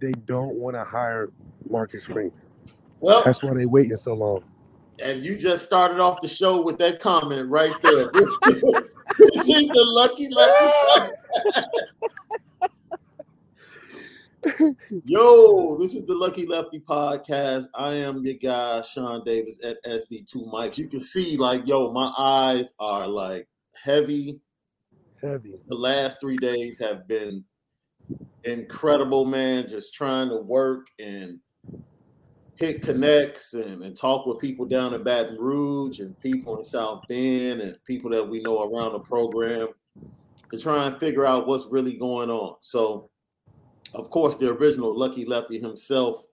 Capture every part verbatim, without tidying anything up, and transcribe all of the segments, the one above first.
they don't want to hire Marcus Freeman. Well, that's why they waiting so long. And you just started off the show with that comment right there. This is, this is the lucky, lucky. Yo, this is the Lucky Lefty podcast. I am your guy, Sean Davis at S D two Mics. You can see, like, yo, my eyes are like heavy. Heavy. The last three days have been incredible, man. Just trying to work and hit connects and, and talk with people down in Baton Rouge and people in South Bend and people that we know around the program to try and figure out what's really going on. So, of course, the original Lucky Lefty himself,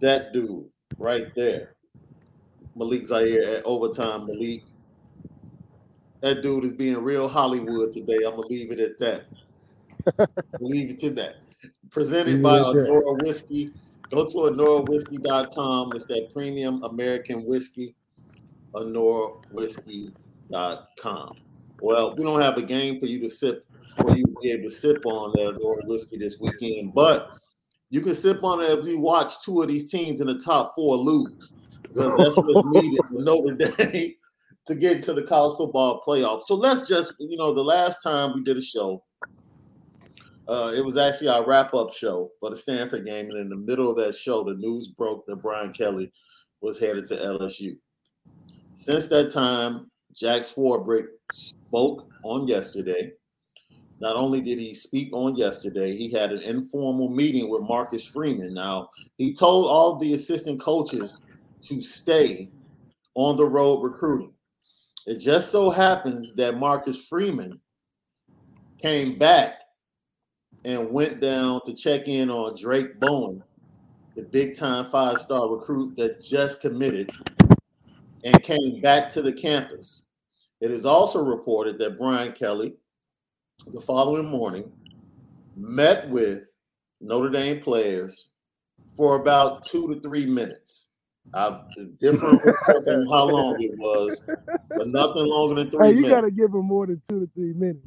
that dude right there, Malik Zaire at Overtime Malik. That dude is being real Hollywood today. I'm going to leave it at that. Leave it to that. Presented by Anora Whiskey. Go to Anora Whiskey dot com. It's that premium American whiskey, Anora Whiskey dot com. Well, we don't have a game for you to sip, for you to be able to sip on that Anora Whiskey this weekend, but you can sip on it if you watch two of these teams in the top four lose, because that's what's needed for Notre Dame to get to the college football playoff. So let's just, you know, the last time we did a show, Uh, it was actually our wrap-up show for the Stanford game, and in the middle of that show, the news broke that Brian Kelly was headed to L S U. Since that time, Jack Swarbrick spoke on yesterday. Not only did he speak on yesterday, he had an informal meeting with Marcus Freeman. Now, he told all the assistant coaches to stay on the road recruiting. It just so happens that Marcus Freeman came back and went down to check in on Drake Bowen, the big-time five-star recruit that just committed and came back to the campus. It is also reported that Brian Kelly, the following morning, met with Notre Dame players for about two to three minutes. I've different from how long it was, but nothing longer than three hey, you minutes. You got to give him more than two to three minutes.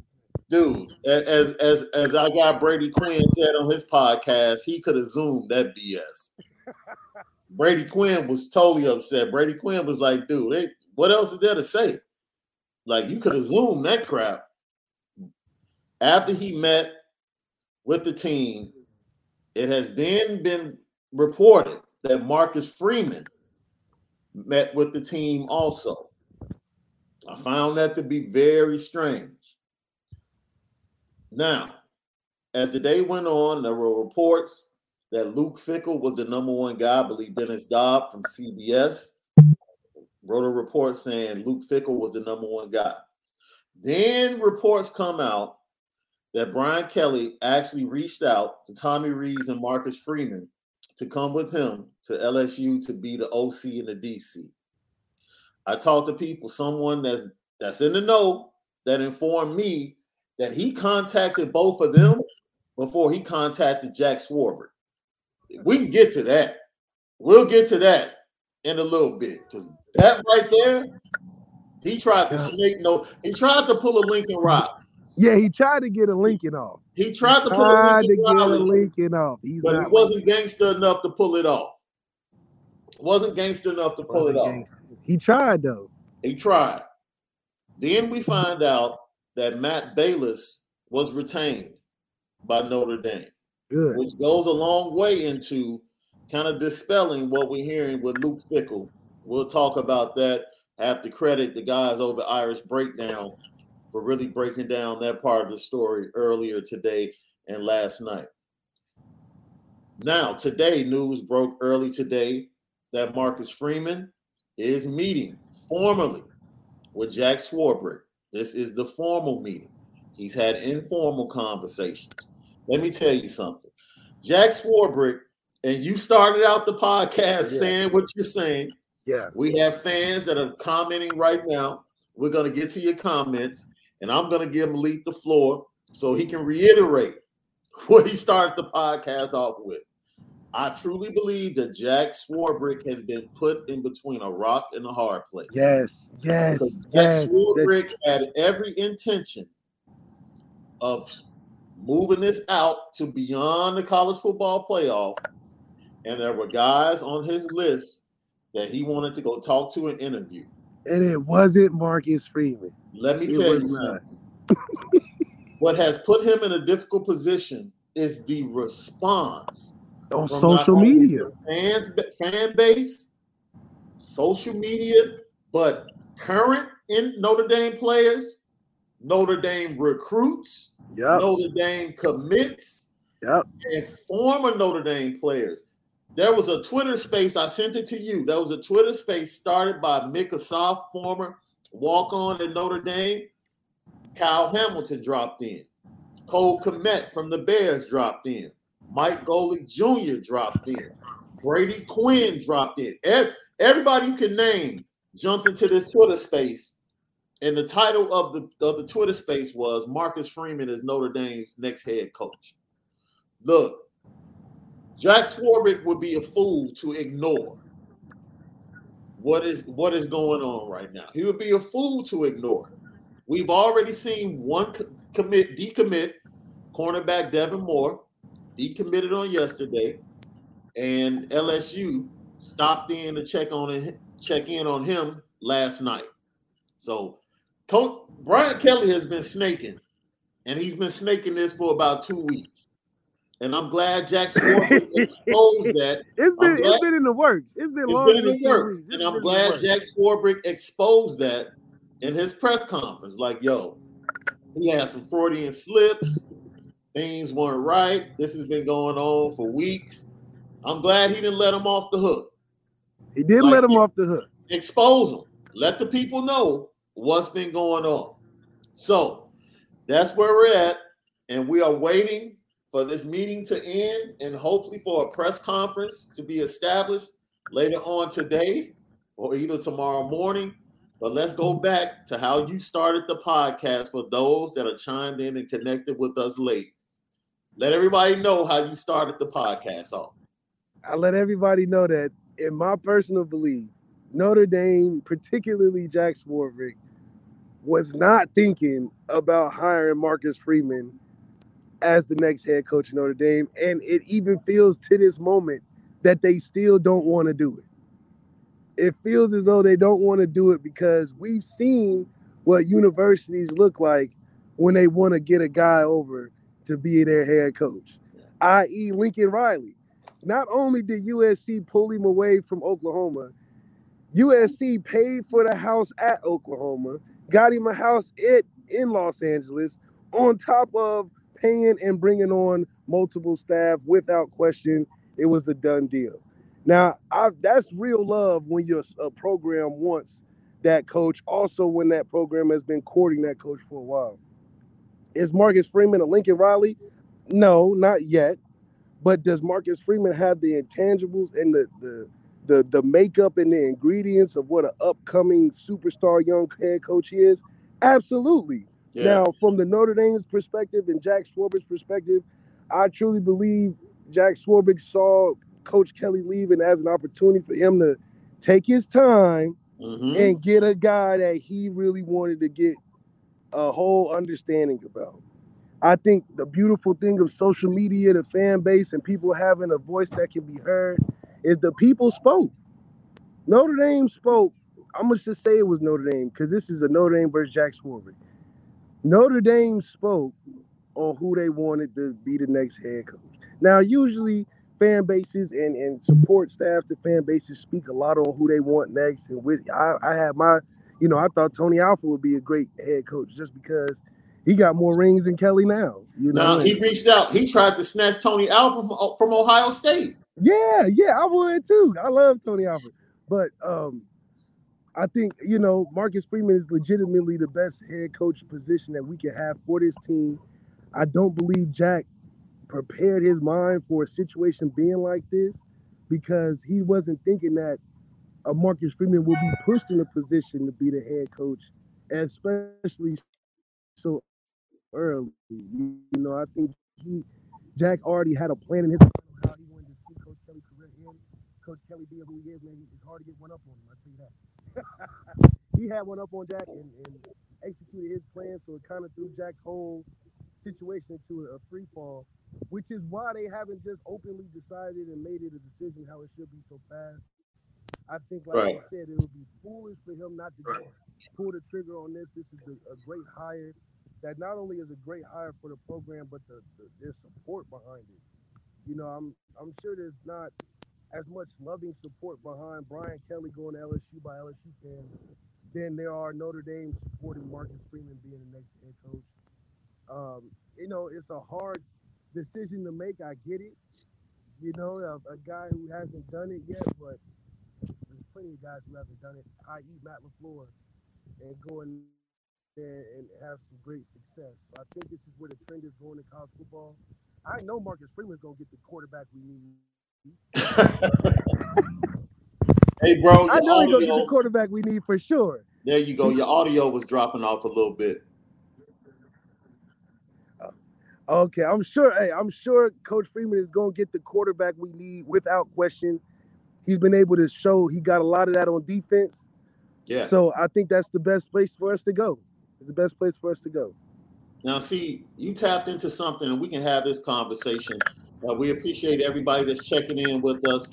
Dude, as as as our guy Brady Quinn said on his podcast, he could have zoomed that B S. Brady Quinn was totally upset. Brady Quinn was like, dude, they, what else is there to say? Like, you could have zoomed that crap. After he met with the team, it has then been reported that Marcus Freeman met with the team also. I found that to be very strange. Now, as the day went on, there were reports that Luke Fickell was the number one guy. I believe Dennis Dobb from C B S wrote a report saying Luke Fickell was the number one guy. Then reports come out that Brian Kelly actually reached out to Tommy Rees and Marcus Freeman to come with him to L S U to be the O C and the D C. I talked to people, someone that's that's in the know, that informed me that he contacted both of them before he contacted Jack Swarbrick. We can get to that. We'll get to that in a little bit, because that right there, he tried to snake no. He tried to pull a Lincoln Riley. Yeah, he tried to get a Lincoln off. He tried to pull tried a Lincoln, to get Riley, a Lincoln off, He's but he wasn't gangster enough to pull it off. Wasn't gangster enough to pull it gangster. off. He tried though. He tried. Then we find out that Matt Bayless was retained by Notre Dame, Good. which goes a long way into kind of dispelling what we're hearing with Luke Fickell. We'll talk about that. I have to credit the guys over Irish Breakdown for really breaking down that part of the story earlier today and last night. Now, today, news broke early today that Marcus Freeman is meeting formally with Jack Swarbrick. This is the formal meeting. He's had informal conversations. Let me tell you something. Jack Swarbrick, and you started out the podcast yeah. saying what you're saying. Yeah. We have fans that are commenting right now. We're going to get to your comments, and I'm going to give Malik the floor so he can reiterate what he started the podcast off with. I truly believe that Jack Swarbrick has been put in between a rock and a hard place. Yes, yes, because Jack yes, Swarbrick yes. had every intention of moving this out to beyond the college football playoff, and there were guys on his list that he wanted to go talk to and interview. And it wasn't Marcus Freeman. Let me it tell you something. What has put him in a difficult position is the response on social media, fans, fan base, social media, but current in Notre Dame players, Notre Dame recruits, yep. Notre Dame commits, yep. and former Notre Dame players. There was a Twitter space. I sent it to you. There was a Twitter space started by Mick Asaf, former walk-on at Notre Dame. Kyle Hamilton dropped in. Cole Kmet from the Bears dropped in. Mike Golick Junior dropped in. Brady Quinn dropped in. Everybody you can name jumped into this Twitter space. And the title of the, of the Twitter space was Marcus Freeman is Notre Dame's next head coach. Look, Jack Swarbrick would be a fool to ignore what is, what is going on right now. He would be a fool to ignore. We've already seen one commit, decommit, cornerback Devin Moore, decommitted on yesterday, and L S U stopped in to check on it, check in on him last night. So, Coach Brian Kelly has been snaking, and he's been snaking this for about two weeks. And I'm glad Jack Swarbrick exposed that. It's been, glad, it's been in the works. It's been, it's long been in the works. And I'm glad Jack Swarbrick exposed that in his press conference. Like, yo, he had some Freudian slips. Things weren't right. This has been going on for weeks. I'm glad he didn't let him off the hook. He did like, let him off the hook. Expose him. Let the people know what's been going on. So that's where we're at. And we are waiting for this meeting to end and hopefully for a press conference to be established later on today or either tomorrow morning. But let's go back to how you started the podcast for those that are chimed in and connected with us late. Let everybody know how you started the podcast off. I let everybody know that in my personal belief, Notre Dame, particularly Jack Swarbrick, was not thinking about hiring Marcus Freeman as the next head coach of Notre Dame. And it even feels to this moment that they still don't want to do it. It feels as though they don't want to do it because we've seen what universities look like when they want to get a guy over to be their head coach, that is. Lincoln Riley. Not only did U S C pull him away from Oklahoma, U S C paid for the house at Oklahoma, got him a house at, in Los Angeles, on top of paying and bringing on multiple staff without question. It was a done deal. Now, I, that's real love when your a program wants that coach, also when that program has been courting that coach for a while. Is Marcus Freeman a Lincoln Riley? No, not yet. But does Marcus Freeman have the intangibles and the the the, the makeup and the ingredients of what an upcoming superstar young head coach is? Absolutely. Yeah. Now, from the Notre Dame's perspective and Jack Swarbrick's perspective, I truly believe Jack Swarbrick saw Coach Kelly leaving as an opportunity for him to take his time mm-hmm. and get a guy that he really wanted to get a whole understanding about. I think the beautiful thing of social media, the fan base, and people having a voice that can be heard is the people spoke. Notre Dame spoke. I'm going to just say it was Notre Dame because this is a Notre Dame versus Jack Swarbrick. Notre Dame spoke on who they wanted to be the next head coach. Now, usually fan bases and, and support staff to fan bases speak a lot on who they want next. And with I, I had my, you know, I thought Tony Alford would be a great head coach just because he got more rings than Kelly now. You know, now, he reached out. He tried to snatch Tony Alford from, from Ohio State. Yeah, yeah, I would too. I love Tony Alford. But um, I think, you know, Marcus Freeman is legitimately the best head coach position that we can have for this team. I don't believe Jack prepared his mind for a situation being like this because he wasn't thinking that a Marcus Freeman would be pushed in a position to be the head coach, especially so early. You know, I think he, Jack already had a plan in his mind how he wanted to see Coach Kelly career in. Coach Kelly being who he is, man, it's hard to get one up on him. I tell you that. He had one up on Jack and, and executed his plan, so it kind of threw Jack's whole situation into a free fall, which is why they haven't just openly decided and made it a decision how it should be so fast. I think, like right. I said, it would be foolish for him not to right. pull the trigger on this. This is a great hire that not only is a great hire for the program, but the, the there's support behind it. You know, I'm I'm sure there's not as much loving support behind Brian Kelly going to L S U by L S U fans than there are Notre Dame supporting Marcus Freeman being the next head coach. Um, you know, it's a hard decision to make. I get it. You know, a, a guy who hasn't done it yet, but there's plenty of guys who haven't done it, that is. Matt LaFleur, and going there and have some great success. So I think this is where the trend is going in college football. I know Marcus Freeman's going to get the quarterback we need. Hey, bro. I know he's going to get the quarterback we need for sure. There you go. Your audio was dropping off a little bit. Okay, I'm sure. Hey, I'm sure Coach Freeman is going to get the quarterback we need without question. He's been able to show he got a lot of that on defense. Yeah. So I think that's the best place for us to go. It's the best place for us to go. Now, see, you tapped into something, and we can have this conversation. Uh, we appreciate everybody that's checking in with us,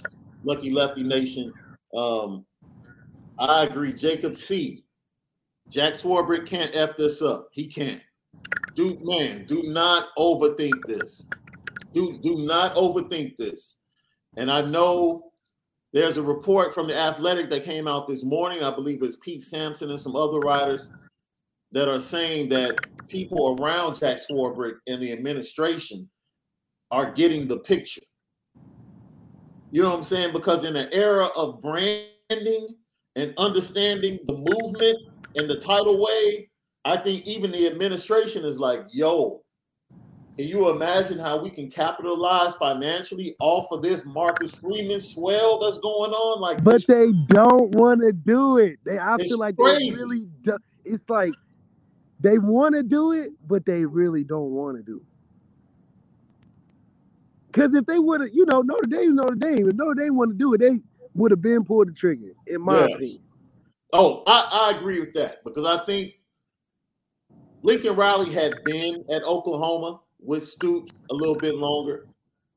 Lucky Lefty Nation. Um, I agree. Jacob C. Jack Swarbrick can't F this up. He can't. Dude, man, do not overthink this. Do, do not overthink this. And I know there's a report from The Athletic that came out this morning. I believe it's Pete Sampson and some other writers that are saying that people around Jack Swarbrick and the administration are getting the picture. You know what I'm saying? Because in the era of branding and understanding the movement and the tidal wave, I think even the administration is like, yo, can you imagine how we can capitalize financially off of this Marcus Freeman swell that's going on? Like, But they don't want to do it. They, I feel like crazy. they really do, It's like they want to do it, but they really don't want to do it. Because if they would have, you know, Notre Dame, Notre Dame. If Notre Dame wanted to do it, they would have been pulled the trigger, in my yeah. opinion. Oh, I, I agree with that. Because I think Lincoln Riley had been at Oklahoma with Stoops a little bit longer,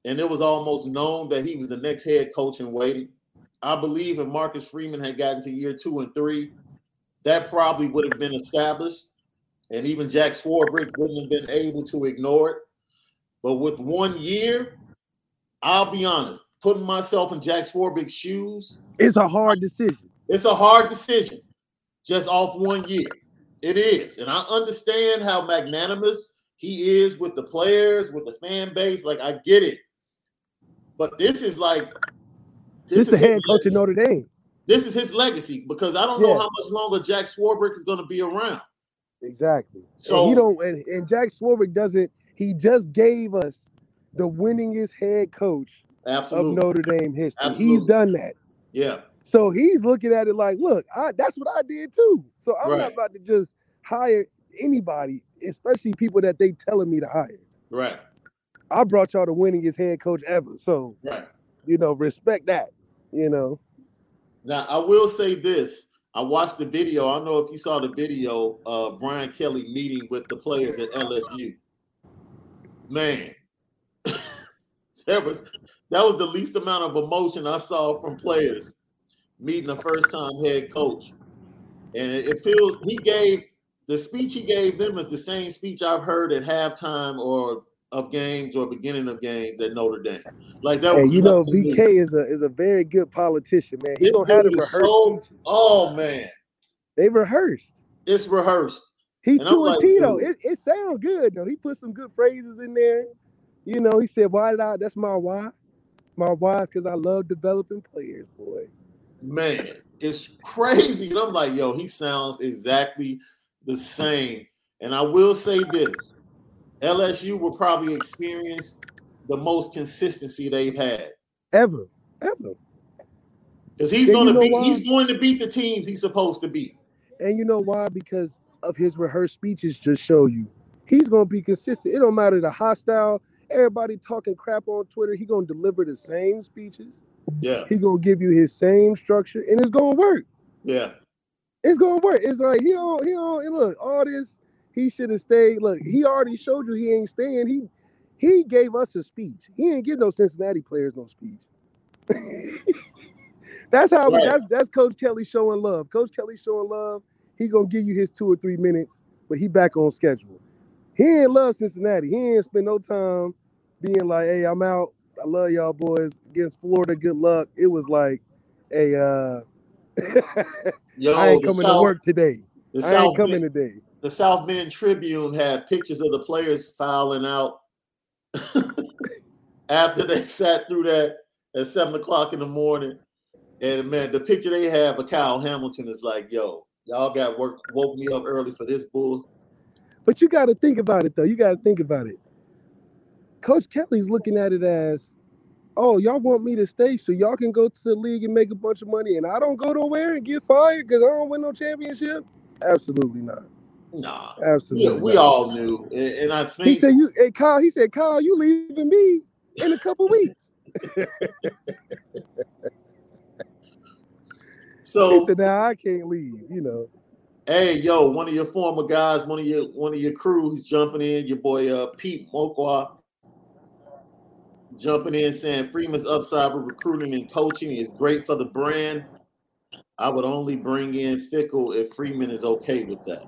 and it was almost known that he was the next head coach in waiting. I believe if Marcus Freeman had gotten to year two and three, that probably would have been established, and even Jack Swarbrick wouldn't have been able to ignore it. But with one year, I'll be honest, putting myself in Jack Swarbrick's shoes. It's a hard decision. It's a hard decision just off one year. It is. And I understand how magnanimous he is with the players, with the fan base. Like, I get it. But this is like – This, this is the head coach of Notre Dame. This is his legacy, because I don't yeah. know how much longer Jack Swarbrick is going to be around. Exactly. So and he don't and, – and Jack Swarbrick doesn't – he just gave us the winningest head coach absolutely. of Notre Dame history. Absolutely. He's done that. Yeah. So he's looking at it like, look, I, that's what I did too. So I'm right. not about to just hire anybody, especially people that they telling me to hire. Right. I brought y'all the winningest head coach ever. So, right. you know, respect that, you know. Now, I will say this. I watched the video. I don't know if you saw the video of Brian Kelly meeting with the players at L S U. Man, that was that was the least amount of emotion I saw from players meeting a first-time head coach. And it feels he gave the speech he gave them is the same speech I've heard at halftime or of games or beginning of games at Notre Dame. Like that was hey, you know, B K is a is a very good politician, man. He don't have to rehearse. So, oh man, they rehearsed. It's rehearsed. He's Tito. It it sounds good though. He put some good phrases in there. You know, he said, "Why did I?" That's my why. My why is because I love developing players, boy. Man, it's crazy. And I'm like, yo, he sounds exactly the same. And I will say this. L S U will probably experience the most consistency they've had. Ever. Ever. Because he's going to be he's going to beat the teams he's supposed to beat. And you know why? Because of his rehearsed speeches just show you. He's going to be consistent. It don't matter the hostile, everybody talking crap on Twitter, he's going to deliver the same speeches. Yeah, he's gonna give you his same structure, and it's gonna work. Yeah, it's gonna work. It's like he don't, he don't. And look, all this He should have stayed. Look, he already showed you he ain't staying. He he gave us a speech. He ain't give no Cincinnati players no speech. That's how right. that's that's Coach Kelly showing love. Coach Kelly showing love. He gonna give you his two or three minutes, but he back on schedule. He ain't love Cincinnati. He ain't spend no time being like, hey, I'm out. I love y'all boys. Against Florida, good luck. It was like, hey, uh, Yo, I ain't coming South, to work today. I ain't South coming Bend, today. The South Bend Tribune had pictures of the players filing out after they sat through that at seven o'clock in the morning. And, man, the picture they have of Kyle Hamilton is like, yo, y'all got work, woke me up early for this bull. But you got to think about it, though. You got to think about it. Coach Kelly's looking at it as, oh, y'all want me to stay so y'all can go to the league and make a bunch of money and I don't go nowhere and get fired because I don't win no championship? Absolutely not. Nah. Absolutely yeah, we not. all knew. And, and I think – He said, "You, hey, Kyle, he said, Kyle, you leaving me in a couple weeks. So he said, now nah, I can't leave, you know. Hey, yo, one of your former guys, one of your one of your crew, he's jumping in, your boy uh, Pete Mokwa. Jumping in saying Freeman's upside with recruiting and coaching is great for the brand. I would only bring in Fickell if Freeman is okay with that.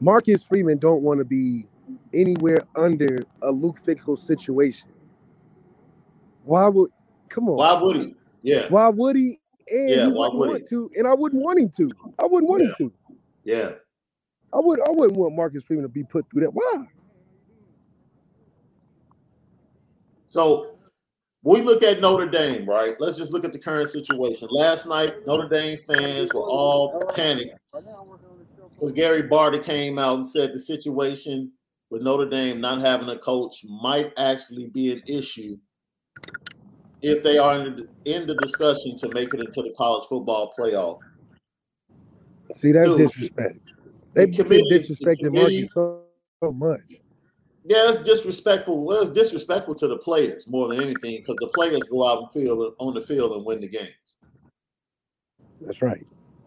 Marcus Freeman don't want to be anywhere under a Luke Fickell situation. Why would come on? Why would he? Yeah. Why would he? And yeah, he wouldn't would want he? to, and I wouldn't want him to. I wouldn't want yeah. him to. Yeah. I would I wouldn't want Marcus Freeman to be put through that. Why? So we look at Notre Dame, right? Let's just look at the current situation. Last night, Notre Dame fans were all panicked because Gary Barta came out and said the situation with Notre Dame not having a coach might actually be an issue if they are in the discussion to make it into the college football playoff. See, that's Dude, disrespect. They've the been disrespecting Marcus so, so much. Yeah, that's disrespectful. Well, it's disrespectful to the players more than anything because the players go out and field, on the field and win the games. That's right.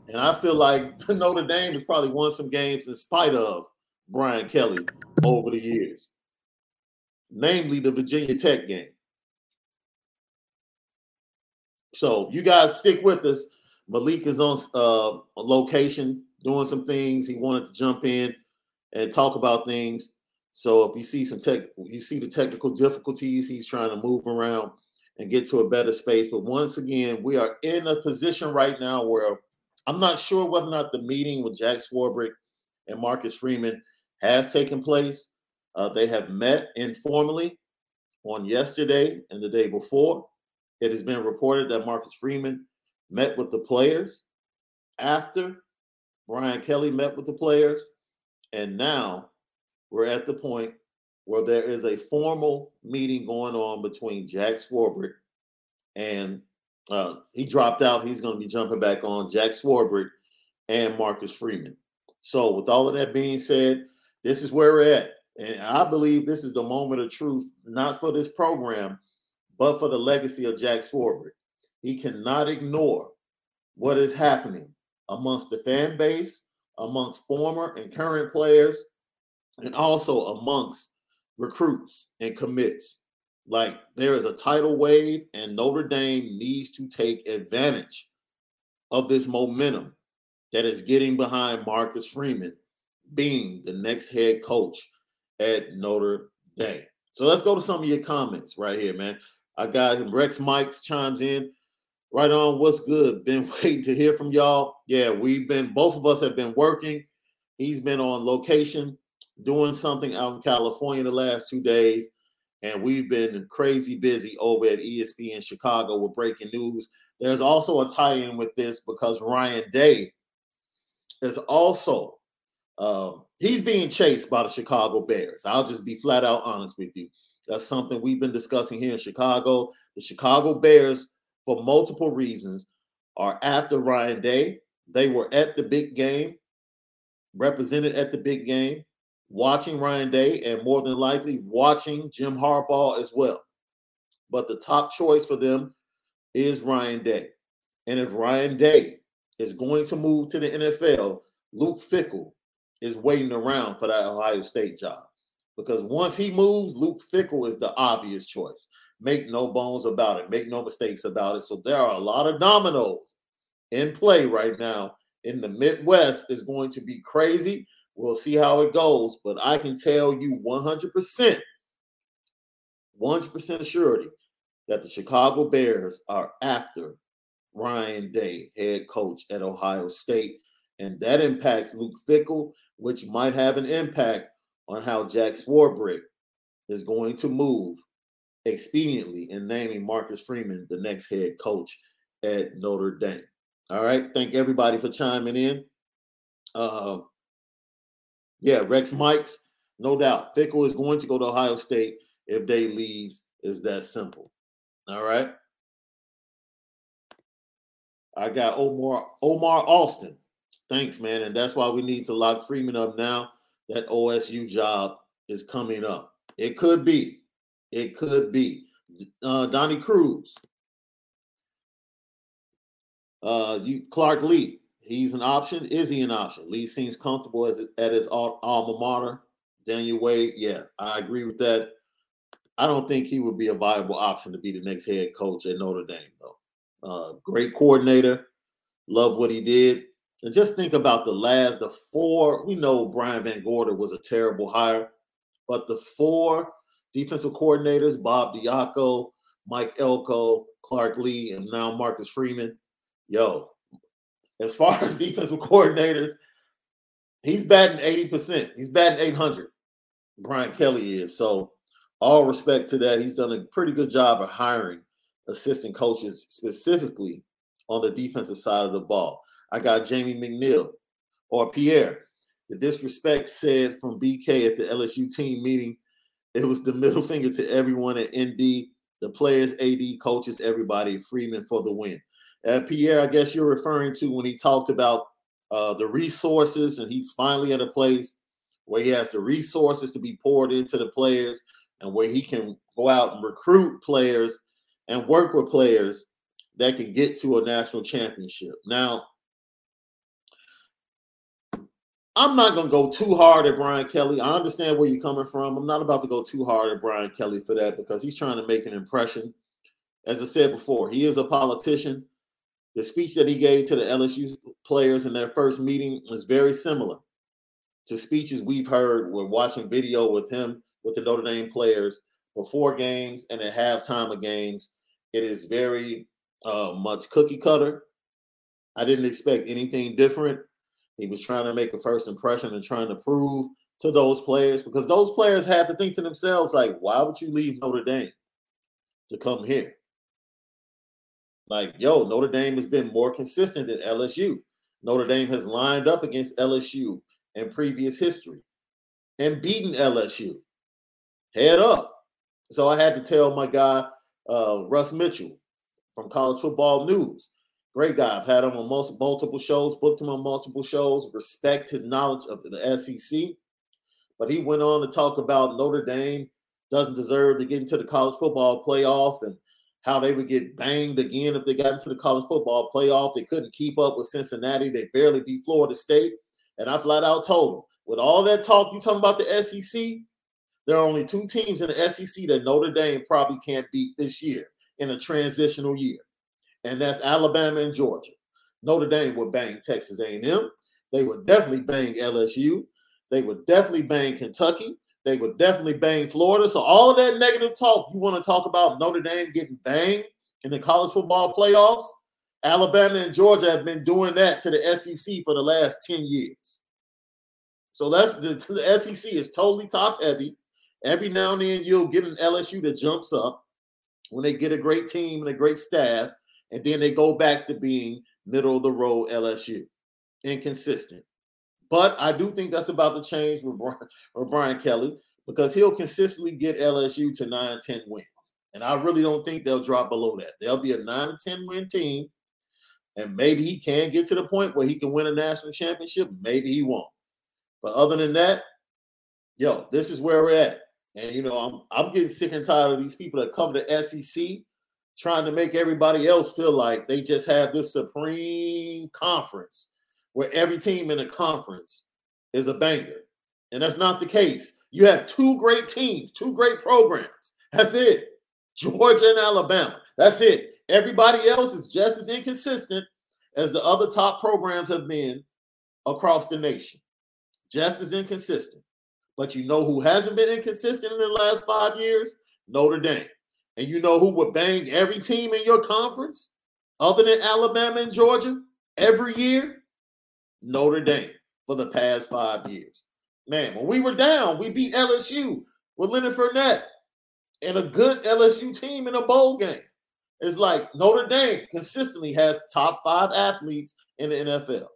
And I feel like Notre Dame has probably won some games in spite of Brian Kelly over the years, namely the Virginia Tech game. So you guys stick with us. Malik is on uh, a location doing some things. He wanted to jump in and talk about things. So if you see some tech, you see the technical difficulties, he's trying to move around and get to a better space. But once again, we are in a position right now where I'm not sure whether or not the meeting with Jack Swarbrick and Marcus Freeman has taken place. Uh, they have met informally on yesterday and the day before. It has been reported that Marcus Freeman met with the players after Brian Kelly met with the players. And now we're at the point where there is a formal meeting going on between Jack Swarbrick and uh, he dropped out. He's going to be jumping back on Jack Swarbrick and Marcus Freeman. So with all of that being said, this is where we're at. And I believe this is the moment of truth, not for this program, but for the legacy of Jack Swarbrick. He cannot ignore what is happening amongst the fan base, amongst former and current players, and also amongst recruits and commits. Like, there is a tidal wave, and Notre Dame needs to take advantage of this momentum that is getting behind Marcus Freeman being the next head coach at Notre Dame. So let's go to some of your comments right here, man. Our guy Rex Mikes chimes in. Right on, what's good? Been waiting to hear from y'all. Yeah, we've been, both of us have been working. He's been on location, doing something out in California the last two days, and we've been crazy busy over at E S P N Chicago with breaking news. There's also a tie-in with this because Ryan Day is also uh, he's being chased by the Chicago Bears. I'll just be flat out honest with you. That's something we've been discussing here in Chicago. The Chicago Bears, for multiple reasons, are after Ryan Day. They were at the big game, represented at the big game, watching Ryan Day, and more than likely watching Jim Harbaugh as well. But the top choice for them is Ryan Day. And if Ryan Day is going to move to the N F L, Luke Fickell is waiting around for that Ohio State job, because once he moves, Luke Fickell is the obvious choice. Make no bones about it. Make no mistakes about it. So there are a lot of dominoes in play right now in the Midwest. Is going to be crazy. We'll see how it goes. But I can tell you one hundred percent, one hundred percent surety that the Chicago Bears are after Ryan Day, head coach at Ohio State. And that impacts Luke Fickell, which might have an impact on how Jack Swarbrick is going to move expediently in naming Marcus Freeman the next head coach at Notre Dame. All right. Thank everybody for chiming in. Uh, yeah, Rex Mikes, no doubt. Fickell is going to go to Ohio State if Day leaves. It's that simple. All right. I got Omar Omar Austin. Thanks, man. And that's why we need to lock Freeman up now. That O S U job is coming up. It could be. It could be. Uh, Donnie Cruz. Uh, you Clark Lee. He's an option. Is he an option? Lee seems comfortable as, at his al- alma mater. Daniel Wade. Yeah, I agree with that. I don't think he would be a viable option to be the next head coach at Notre Dame, though. Uh, great coordinator. Love what he did. And just think about the last, the four. We know Brian Van Gorder was a terrible hire, but the four defensive coordinators, Bob Diaco, Mike Elko, Clark Lee, and now Marcus Freeman. Yo, as far as defensive coordinators, he's batting eighty percent. He's batting eight hundred. Brian Kelly is. So all respect to that. He's done a pretty good job of hiring assistant coaches, specifically on the defensive side of the ball. I got Jamie McNeil or Pierre. The disrespect said from B K at the L S U team meeting, it was the middle finger to everyone at N D, the players, A D, coaches, everybody, Freeman for the win. And Pierre, I guess you're referring to when he talked about uh, the resources, and he's finally at a place where he has the resources to be poured into the players and where he can go out and recruit players and work with players that can get to a national championship. Now, I'm not going to go too hard at Brian Kelly. I understand where you're coming from. I'm not about to go too hard at Brian Kelly for that, because he's trying to make an impression. As I said before, he is a politician. The speech that he gave to the L S U players in their first meeting was very similar to speeches we've heard. We're watching video with him, with the Notre Dame players before games and at halftime of games. It is very uh, much cookie cutter. I didn't expect anything different. He was trying to make a first impression and trying to prove to those players, because those players had to think to themselves, like, why would you leave Notre Dame to come here? Like, yo, Notre Dame has been more consistent than L S U. Notre Dame has lined up against L S U in previous history and beaten L S U head up. So I had to tell my guy, uh, Russ Mitchell from College Football News. Great guy. I've had him on most, multiple shows, booked him on multiple shows, respect his knowledge of the S E C. But he went on to talk about Notre Dame doesn't deserve to get into the college football playoff and how they would get banged again if they got into the college football playoff. They couldn't keep up with Cincinnati. They barely beat Florida State. And I flat out told him, with all that talk you talking about the S E C, there are only two teams in the S E C that Notre Dame probably can't beat this year in a transitional year. And that's Alabama and Georgia. Notre Dame would bang Texas A and M. They would definitely bang L S U. They would definitely bang Kentucky. They would definitely bang Florida. So all of that negative talk, you want to talk about Notre Dame getting banged in the college football playoffs? Alabama and Georgia have been doing that to the S E C for the last ten years. So that's the, the S E C is totally top heavy. Every now and then you'll get an L S U that jumps up when they get a great team and a great staff. And then they go back to being middle of the road L S U, inconsistent. But I do think that's about to change with Brian, with Brian Kelly, because he'll consistently get L S U to nine, ten wins. And I really don't think they'll drop below that. They'll be a nine to ten win team, and maybe he can get to the point where he can win a national championship. Maybe he won't. But other than that, yo, this is where we're at. And, you know, I'm, I'm getting sick and tired of these people that cover the S E C trying to make everybody else feel like they just have this supreme conference where every team in a conference is a banger. And that's not the case. You have two great teams, two great programs. That's it. Georgia and Alabama. That's it. Everybody else is just as inconsistent as the other top programs have been across the nation. Just as inconsistent. But you know who hasn't been inconsistent in the last five years? Notre Dame. And you know who would bang every team in your conference other than Alabama and Georgia every year? Notre Dame for the past five years. Man, when we were down, we beat L S U with Leonard Fournette and a good L S U team in a bowl game. It's like Notre Dame consistently has top five athletes in the N F L.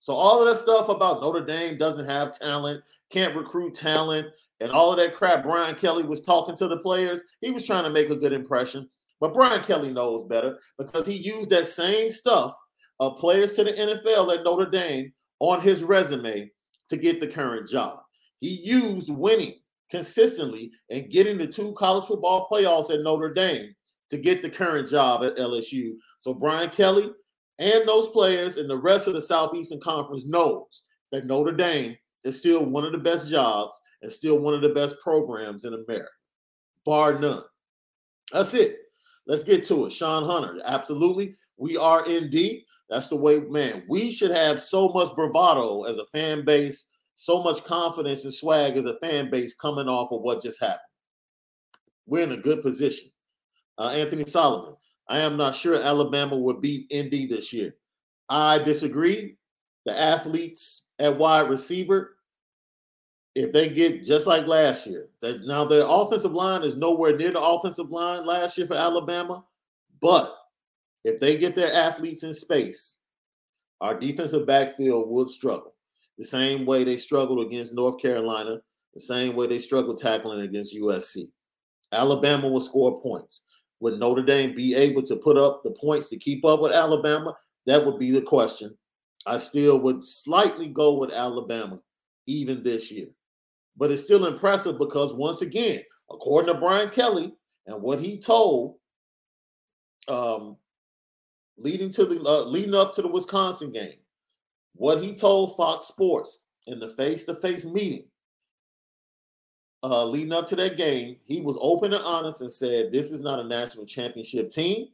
So all of that stuff about Notre Dame doesn't have talent, can't recruit talent, and all of that crap Brian Kelly was talking to the players. He was trying to make a good impression. But Brian Kelly knows better because he used that same stuff of players to the N F L at Notre Dame on his resume to get the current job. He used winning consistently and getting the two college football playoffs at Notre Dame to get the current job at L S U. So Brian Kelly and those players and the rest of the Southeastern Conference knows that Notre Dame is still one of the best jobs and still one of the best programs in America, bar none. That's it. Let's get to it. Sean Hunter, absolutely. We are in deep. That's the way, man, we should have so much bravado as a fan base, so much confidence and swag as a fan base coming off of what just happened. We're in a good position. Uh, Anthony Solomon, I am not sure Alabama would beat Indy this year. I disagree. The athletes at wide receiver, if they get just like last year, that now their offensive line is nowhere near the offensive line last year for Alabama, but if they get their athletes in space, our defensive backfield would struggle. The same way they struggled against North Carolina, the same way they struggled tackling against U S C. Alabama will score points. Would Notre Dame be able to put up the points to keep up with Alabama? That would be the question. I still would slightly go with Alabama even this year. But it's still impressive because, once again, according to Brian Kelly and what he told, um, leading to the uh, leading up to the Wisconsin game, what he told Fox Sports in the face-to-face meeting, Uh, leading up to that game, he was open and honest and said, this is not a national championship team.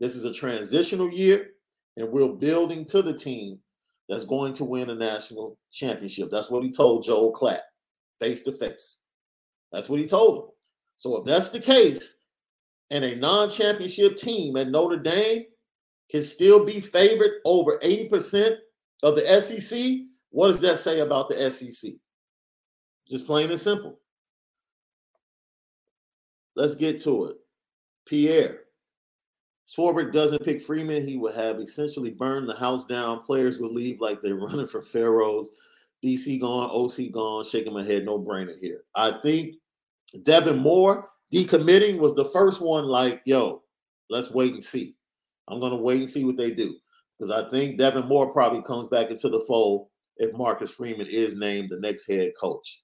This is a transitional year, and we're building to the team that's going to win a national championship. That's what he told Joel Klatt, face-to-face. That's what he told him. So if that's the case, and a non-championship team at Notre Dame can still be favored over eighty percent of the S E C, what does that say about the S E C? Just plain and simple. Let's get to it. Pierre. Swarbrick doesn't pick Freeman. He would have essentially burned the house down. Players would leave like they're running for pharaohs. D C gone, O C gone, shaking my head, no brainer here. I think Devin Moore decommitting was the first one like, yo, let's wait and see. I'm going to wait and see what they do. Because I think Devin Moore probably comes back into the fold if Marcus Freeman is named the next head coach.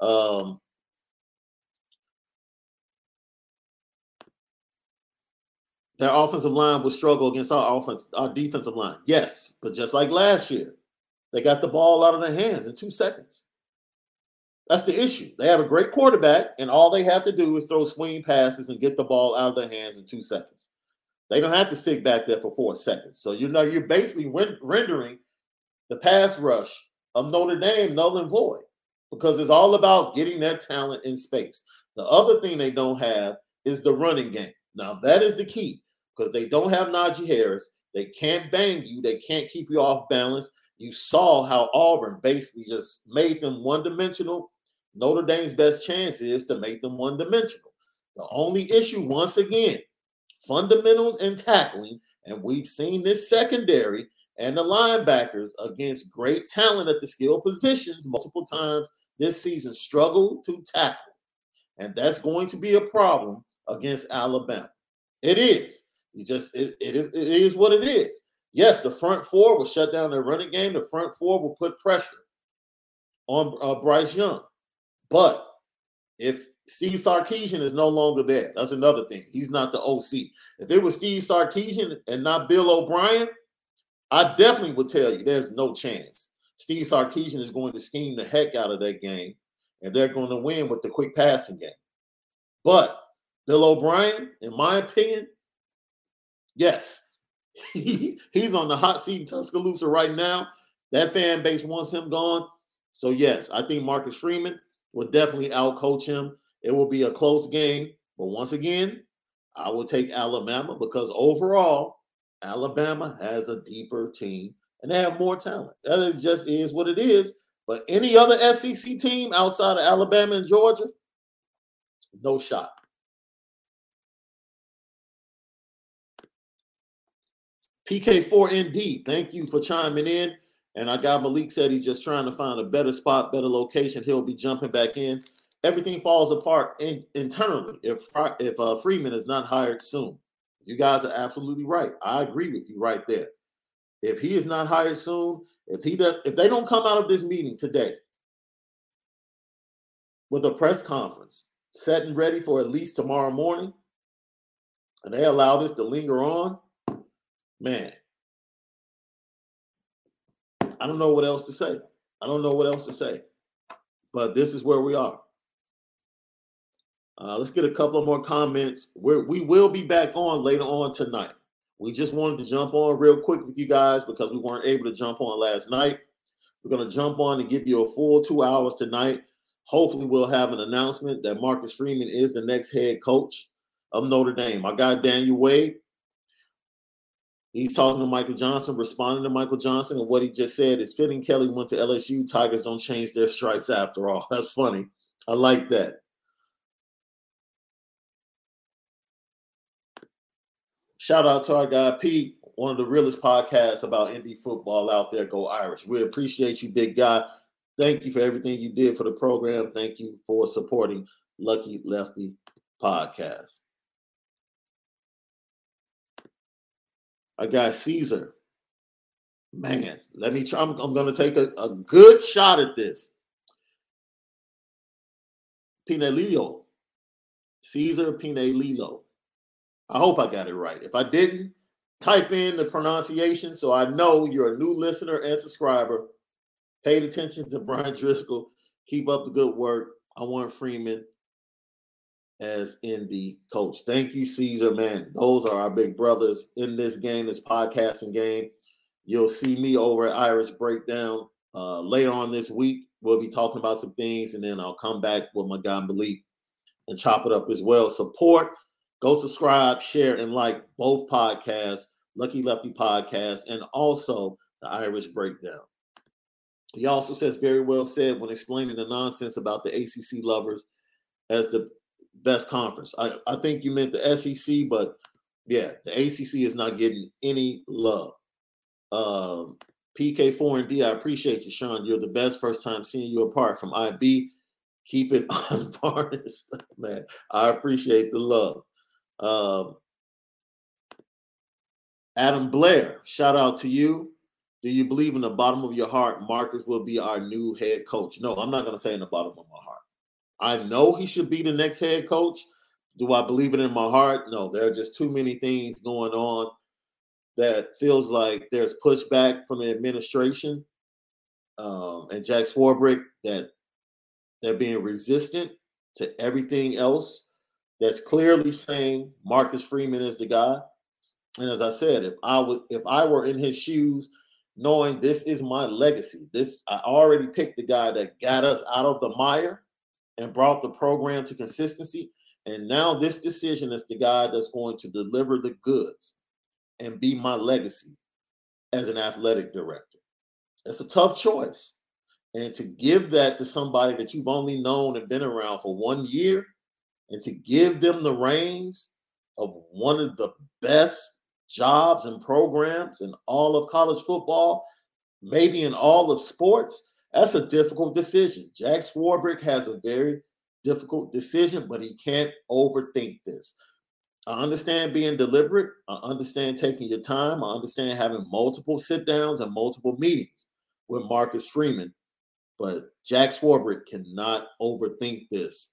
Um, their offensive line will struggle against our offense, our defensive line. Yes, but just like last year, they got the ball out of their hands in two seconds. That's the issue. They have a great quarterback, and all they have to do is throw swing passes and get the ball out of their hands in two seconds. They don't have to sit back there for four seconds. So you know you're basically rendering the pass rush of Notre Dame null and void, because it's all about getting their talent in space. The other thing they don't have is the running game. Now, that is the key, because they don't have Najee Harris. They can't bang you. They can't keep you off balance. You saw how Auburn basically just made them one-dimensional. Notre Dame's best chance is to make them one-dimensional. The only issue, once again, fundamentals and tackling, and we've seen this secondary and the linebackers against great talent at the skill positions multiple times this season struggle to tackle. And that's going to be a problem against Alabama. It is. You just it, it, is, it is what it is. Yes, the front four will shut down their running game. The front four will put pressure on uh, Bryce Young. But if Steve Sarkisian is no longer there, that's another thing. He's not the O C. If it was Steve Sarkisian and not Bill O'Brien, I definitely will tell you there's no chance. Steve Sarkisian is going to scheme the heck out of that game, and they're going to win with the quick passing game. But Bill O'Brien, in my opinion, yes, he's on the hot seat in Tuscaloosa right now. That fan base wants him gone. So, yes, I think Marcus Freeman will definitely outcoach him. It will be a close game. But once again, I will take Alabama because overall, Alabama has a deeper team and they have more talent. That is just is what it is. But any other S E C team outside of Alabama and Georgia, no shot. P K four N D, thank you for chiming in. And I got Malik said he's just trying to find a better spot, better location. He'll be jumping back in. Everything falls apart in, internally if if uh, Freeman is not hired soon. You guys are absolutely right. I agree with you right there. If he is not hired soon, if he does, if they don't come out of this meeting today with a press conference set and ready for at least tomorrow morning, and they allow this to linger on, man, I don't know what else to say. I don't know what else to say. But this is where we are. Uh, let's get a couple of more comments. We're, we will be back on later on tonight. We just wanted to jump on real quick with you guys because we weren't able to jump on last night. We're going to jump on and give you a full two hours tonight. Hopefully we'll have an announcement that Marcus Freeman is the next head coach of Notre Dame. My guy Daniel Wade, he's talking to Michael Johnson, responding to Michael Johnson. And what he just said is fitting Kelly went to L S U. Tigers don't change their stripes after all. That's funny. I like that. Shout out to our guy Pete, one of the realest podcasts about N D football out there. Go Irish. We appreciate you, big guy. Thank you for everything you did for the program. Thank you for supporting Lucky Lefty Podcast. Our guy Caesar. Man, let me try. I'm, I'm going to take a, a good shot at this. Pinelilo. Caesar Pinelilo. I hope I got it right. If I didn't, type in the pronunciation so I know you're a new listener and subscriber. Paid attention to Brian Driscoll. Keep up the good work. I want Freeman as N D coach. Thank you, Caesar, man. Those are our big brothers in this game, this podcasting game. You'll see me over at Irish Breakdown uh, later on this week. We'll be talking about some things, and then I'll come back with my guy Malik and chop it up as well. Support. Go subscribe, share, and like both podcasts, Lucky Lefty Podcast, and also the Irish Breakdown. He also says, very well said when explaining the nonsense about the A C C lovers as the best conference. I, I think you meant the S E C, but yeah, the A C C is not getting any love. Um, P K four and D, I appreciate you, Sean. You're the best. First time seeing you apart from I B. Keep it unvarnished, man. I appreciate the love. Um, Adam Blair, shout out to you. Do you believe in the bottom of your heart Marcus will be our new head coach? No, I'm not going to say in the bottom of my heart. I know he should be the next head coach. Do I believe it in my heart? No, there are just too many things going on that feels like there's pushback from the administration um, and Jack Swarbrick that they're being resistant to everything else. That's clearly saying Marcus Freeman is the guy. And as I said, if I would, if I were in his shoes, knowing this is my legacy, this I already picked the guy that got us out of the mire and brought the program to consistency. And now this decision is the guy that's going to deliver the goods and be my legacy as an athletic director. It's a tough choice. And to give that to somebody that you've only known and been around for one year, and to give them the reins of one of the best jobs and programs in all of college football, maybe in all of sports, that's a difficult decision. Jack Swarbrick has a very difficult decision, but he can't overthink this. I understand being deliberate. I understand taking your time. I understand having multiple sit-downs and multiple meetings with Marcus Freeman, but Jack Swarbrick cannot overthink this.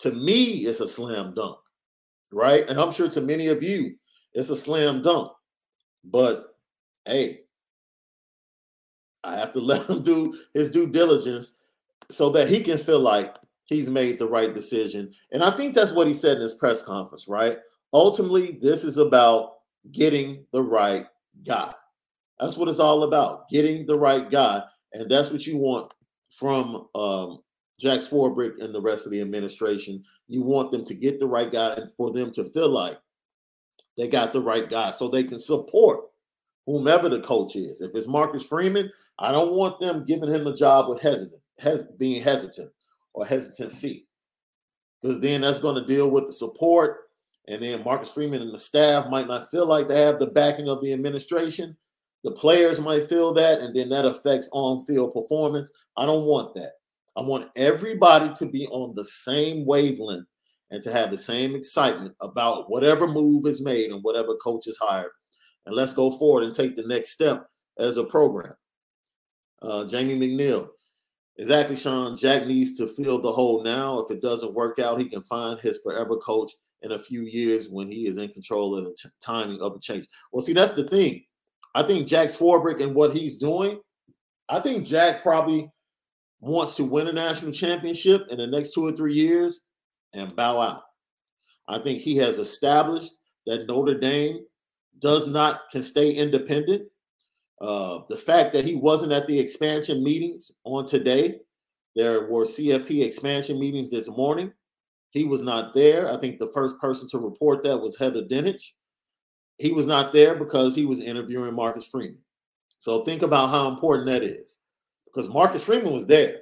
To me, it's a slam dunk, right? And I'm sure to many of you, it's a slam dunk. But, hey, I have to let him do his due diligence so that he can feel like he's made the right decision. And I think that's what he said in his press conference, right? Ultimately, this is about getting the right guy. That's what it's all about, getting the right guy. And that's what you want from um, Jack Swarbrick and the rest of the administration. You want them to get the right guy and for them to feel like they got the right guy so they can support whomever the coach is. If it's Marcus Freeman, I don't want them giving him the job with hesitant, hes- being hesitant or hesitancy, because then that's going to deal with the support. And then Marcus Freeman and the staff might not feel like they have the backing of the administration. The players might feel that, and then that affects on-field performance. I don't want that. I want everybody to be on the same wavelength and to have the same excitement about whatever move is made and whatever coach is hired. And let's go forward and take the next step as a program. Uh, Jamie McNeil. Exactly, Sean. Jack needs to fill the hole now. If it doesn't work out, he can find his forever coach in a few years when he is in control of the t- timing of the change. Well, see, that's the thing. I think Jack Swarbrick and what he's doing, I think Jack probably wants to win a national championship in the next two or three years and bow out. I think he has established that Notre Dame does not can stay independent. Uh, the fact that he wasn't at the expansion meetings on today, there were C F P expansion meetings this morning. He was not there. I think the first person to report that was Heather Dinich. He was not there because he was interviewing Marcus Freeman. So think about how important that is, because Marcus Freeman was there.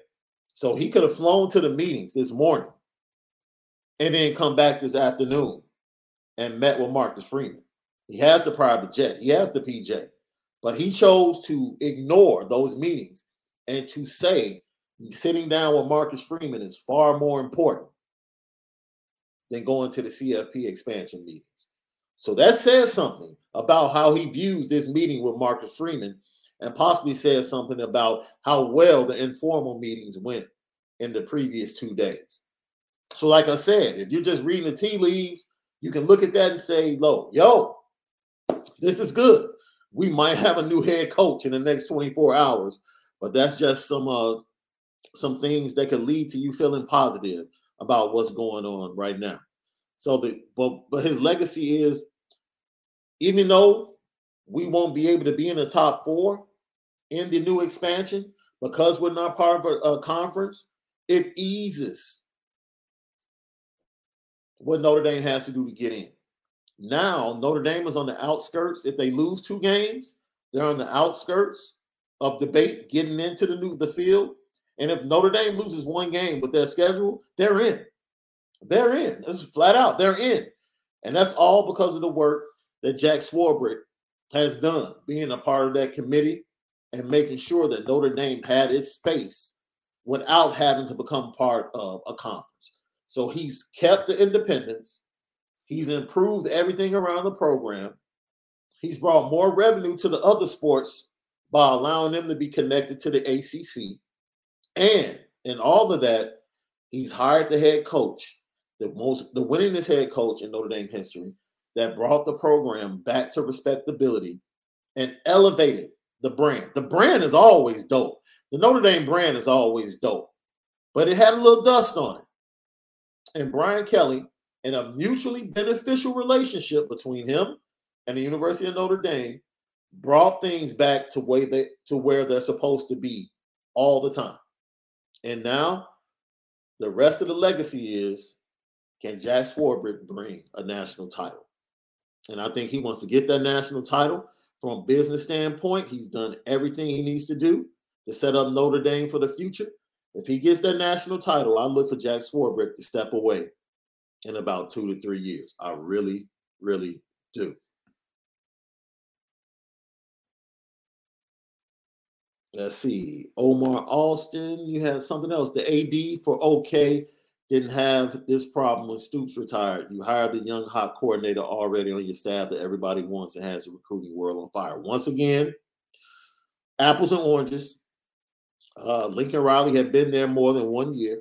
So he could have flown to the meetings this morning and then come back this afternoon and met with Marcus Freeman. He has the private jet. He has the P J. But he chose to ignore those meetings and to say sitting down with Marcus Freeman is far more important than going to the C F P expansion meetings. So that says something about how he views this meeting with Marcus Freeman, and possibly says something about how well the informal meetings went in the previous two days. So like I said, if you're just reading the tea leaves, you can look at that and say, "Lo, yo, this is good. We might have a new head coach in the next twenty-four hours, but that's just some uh, some things that could lead to you feeling positive about what's going on right now. So the but, but his legacy is, even though we won't be able to be in the top four in the new expansion because we're not part of a, a conference, it eases what Notre Dame has to do to get in. Now, Notre Dame is on the outskirts. If they lose two games, they're on the outskirts of debate getting into the new the field. And if Notre Dame loses one game with their schedule, they're in. They're in. That's flat out. They're in. And that's all because of the work that Jack Swarbrick has done, being a part of that committee and making sure that Notre Dame had its space without having to become part of a conference. So he's kept the independence. He's improved everything around the program. He's brought more revenue to the other sports by allowing them to be connected to the A C C. And in all of that, he's hired the head coach, the most, the winningest head coach in Notre Dame history, that brought the program back to respectability and elevated the brand. The brand is always dope. The Notre Dame brand is always dope, but it had a little dust on it. And Brian Kelly, in a mutually beneficial relationship between him and the University of Notre Dame, brought things back to way they, to where they're supposed to be all the time. And now the rest of the legacy is, can Jack Swarbrick bring a national title? And I think he wants to get that national title. From a business standpoint, he's done everything he needs to do to set up Notre Dame for the future. If he gets that national title, I look for Jack Swarbrick to step away in about two to three years. I really, really do. Let's see. Omar Austin, you had something else. The A D for OK didn't have this problem when Stoops retired. You hired the young hot coordinator already on your staff that everybody wants and has the recruiting world on fire. Once again, apples and oranges. Uh, Lincoln Riley had been there more than one year,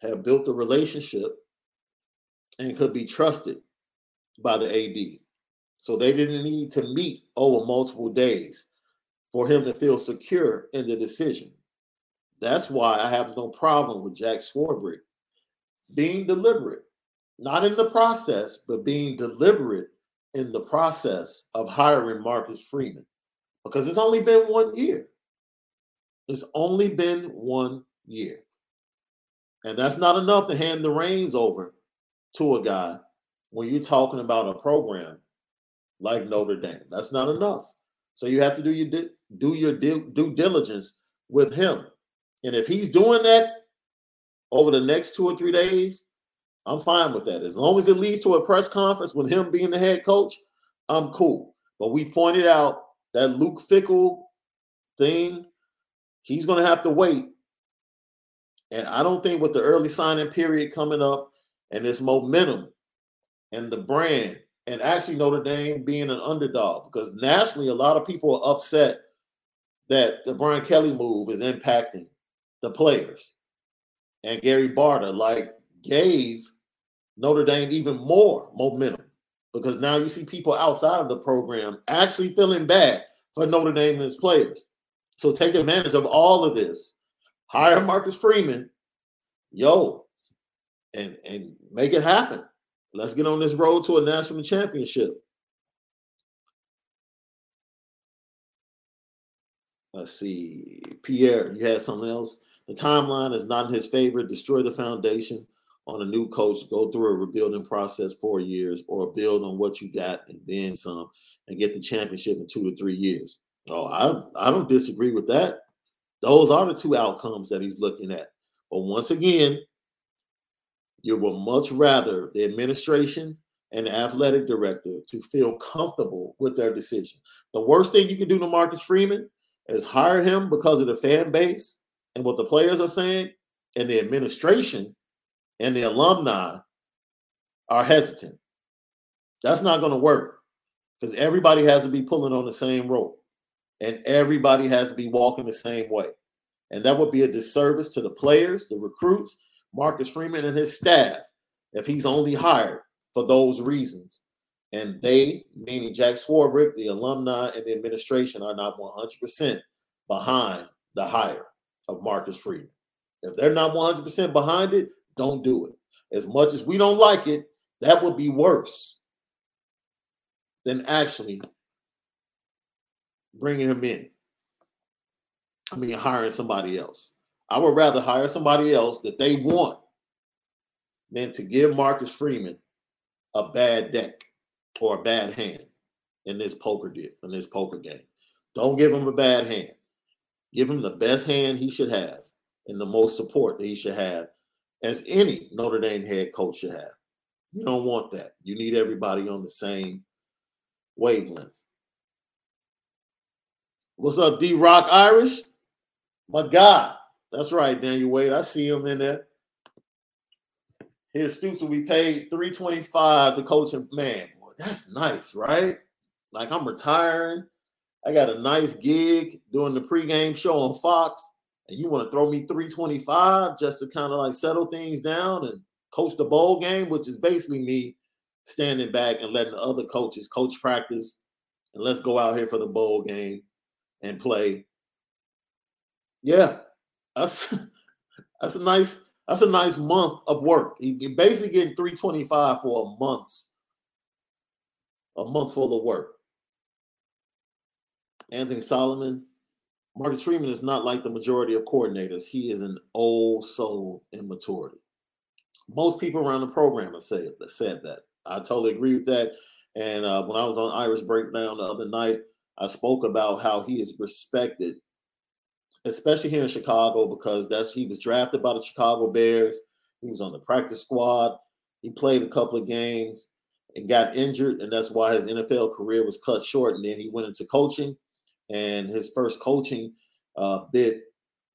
had built a relationship, and could be trusted by the A D. So they didn't need to meet over multiple days for him to feel secure in the decision. That's why I have no problem with Jack Swarbrick being deliberate, not in the process, but being deliberate in the process of hiring Marcus Freeman, because it's only been one year. It's only been one year. And that's not enough to hand the reins over to a guy when you're talking about a program like Notre Dame. That's not enough. So you have to do your di- do your di- due diligence with him. And if he's doing that over the next two or three days, I'm fine with that. As long as it leads to a press conference with him being the head coach, I'm cool. But we pointed out that Luke Fickell thing, he's going to have to wait. And I don't think with the early signing period coming up and this momentum and the brand and actually Notre Dame being an underdog, because nationally a lot of people are upset that the Brian Kelly move is impacting the players. And Gary Barta, like, gave Notre Dame even more momentum, because now you see people outside of the program actually feeling bad for Notre Dame and its players. So take advantage of all of this. Hire Marcus Freeman, yo, and, and make it happen. Let's get on this road to a national championship. Let's see. Pierre, you had something else? The timeline is not in his favor. Destroy the foundation on a new coach. Go through a rebuilding process four years or build on what you got and then some and get the championship in two to three years. Oh, I, I don't disagree with that. Those are the two outcomes that he's looking at. But once again, you would much rather the administration and the athletic director to feel comfortable with their decision. The worst thing you can do to Marcus Freeman is hire him because of the fan base and what the players are saying, and the administration and the alumni are hesitant. That's not going to work, because everybody has to be pulling on the same rope. And everybody has to be walking the same way. And that would be a disservice to the players, the recruits, Marcus Freeman and his staff, if he's only hired for those reasons. And they, meaning Jack Swarbrick, the alumni, and the administration, are not one hundred percent behind the hire of Marcus Freeman. If they're not one hundred percent behind it, don't do it. As much as we don't like it, that would be worse than actually bringing him in. I mean, hiring somebody else. I would rather hire somebody else that they want than to give Marcus Freeman a bad deck or a bad hand in this poker deal, in this poker game. Don't give him a bad hand. Give him the best hand he should have and the most support that he should have, as any Notre Dame head coach should have. You don't want that. You need everybody on the same wavelength. What's up, D-Rock Irish? My God. That's right, Daniel Wade. I see him in there. His Stoops will be paid three hundred twenty-five dollars to coach him. Man, boy, that's nice, right? Like, I'm retiring. I got a nice gig doing the pregame show on Fox, and you want to throw me three hundred twenty-five dollars just to kind of like settle things down and coach the bowl game, which is basically me standing back and letting the other coaches coach practice, and let's go out here for the bowl game and play. Yeah, that's that's a nice that's a nice month of work. You're basically getting three hundred twenty-five dollars for a month's a month full of work. Anthony Solomon, Marcus Freeman is not like the majority of coordinators. He is an old soul in maturity. Most people around the program have said, said that. I totally agree with that. And uh, when I was on Irish Breakdown the other night, I spoke about how he is respected, especially here in Chicago, because that's he was drafted by the Chicago Bears. He was on the practice squad. He played a couple of games and got injured, and that's why his N F L career was cut short. And then he went into coaching, and his first coaching uh, bit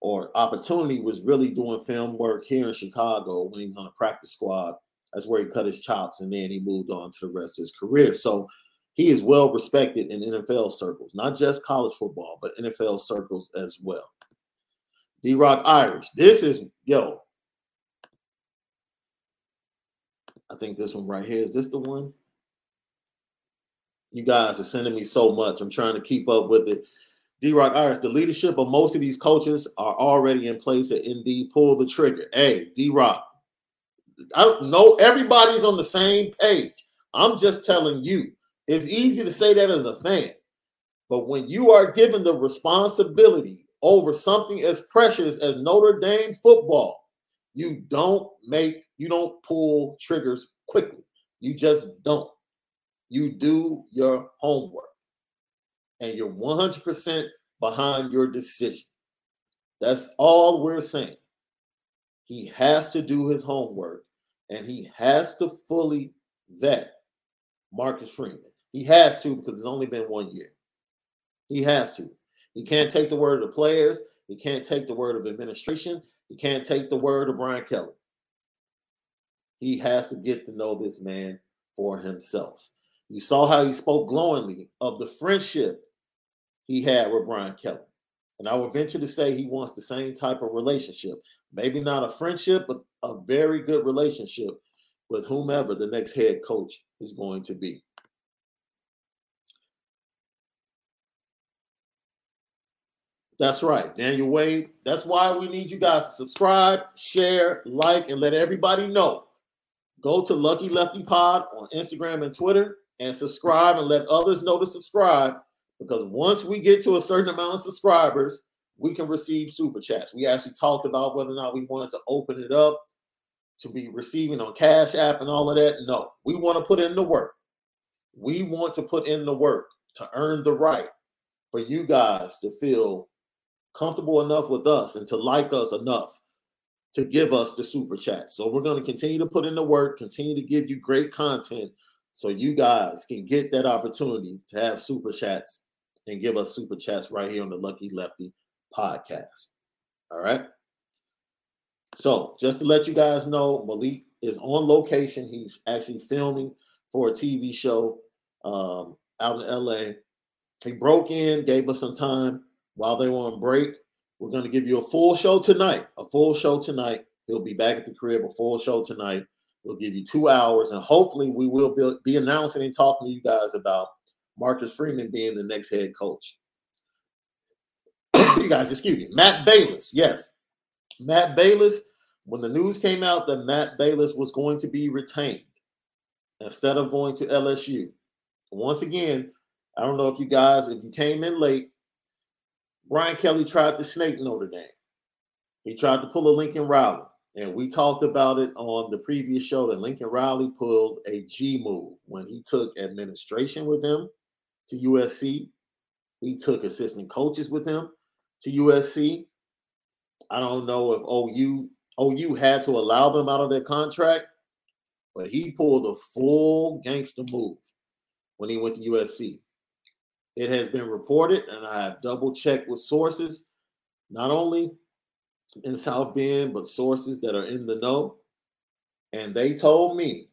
or opportunity was really doing film work here in Chicago when he was on the practice squad. That's where he cut his chops, and then he moved on to the rest of his career. So he is well respected in N F L circles, not just college football, but N F L circles as well. D-Rock Irish. This is, yo. I think this one right here. Is this the one? You guys are sending me so much. I'm trying to keep up with it. D-Rock Iris, the leadership of most of these coaches are already in place at N D. Pull the trigger. Hey, D-Rock, I don't know. Everybody's on the same page. I'm just telling you, it's easy to say that as a fan. But when you are given the responsibility over something as precious as Notre Dame football, you don't make, you don't pull triggers quickly. You just don't. You do your homework. And you're one hundred percent behind your decision. That's all we're saying. He has to do his homework, and he has to fully vet Marcus Freeman. He has to, because it's only been one year. He has to. He can't take the word of the players. He can't take the word of administration. He can't take the word of Brian Kelly. He has to get to know this man for himself. You saw how he spoke glowingly of the friendship he had with Brian Kelly. And I would venture to say he wants the same type of relationship. Maybe not a friendship, but a very good relationship with whomever the next head coach is going to be. That's right, Daniel Wade. That's why we need you guys to subscribe, share, like, and let everybody know. Go to Lucky Lefty Pod on Instagram and Twitter and subscribe and let others know to subscribe, because once we get to a certain amount of subscribers, we can receive super chats. We actually talked about whether or not we wanted to open it up to be receiving on Cash App and all of that. No, we want to put in the work. We want to put in the work to earn the right for you guys to feel comfortable enough with us and to like us enough to give us the super chat. So we're going to continue to put in the work, continue to give you great content so you guys can get that opportunity to have super chats and give us super chats right here on the Lucky Lefty podcast. All right. So just to let you guys know, Malik is on location. He's actually filming for a T V show um, out in L A. He broke in, gave us some time while they were on break. We're going to give you a full show tonight, a full show tonight. He'll be back at the crib, a full show tonight. We'll give you two hours, and hopefully we will be, be announcing and talking to you guys about Marcus Freeman being the next head coach. You guys, excuse me, Matt Bayless. Yes, Matt Bayless, when the news came out that Matt Bayless was going to be retained instead of going to L S U, once again, I don't know if you guys, if you came in late, Brian Kelly tried to snake Notre Dame. He tried to pull a Lincoln Riley. And we talked about it on the previous show that Lincoln Riley pulled a G move when he took administration with him to U S C. He took assistant coaches with him to U S C. I don't know if O U, O U had to allow them out of their contract, but he pulled a full gangster move when he went to U S C. It has been reported, and I have double-checked with sources, not only in South Bend, but sources that are in the know. And they told me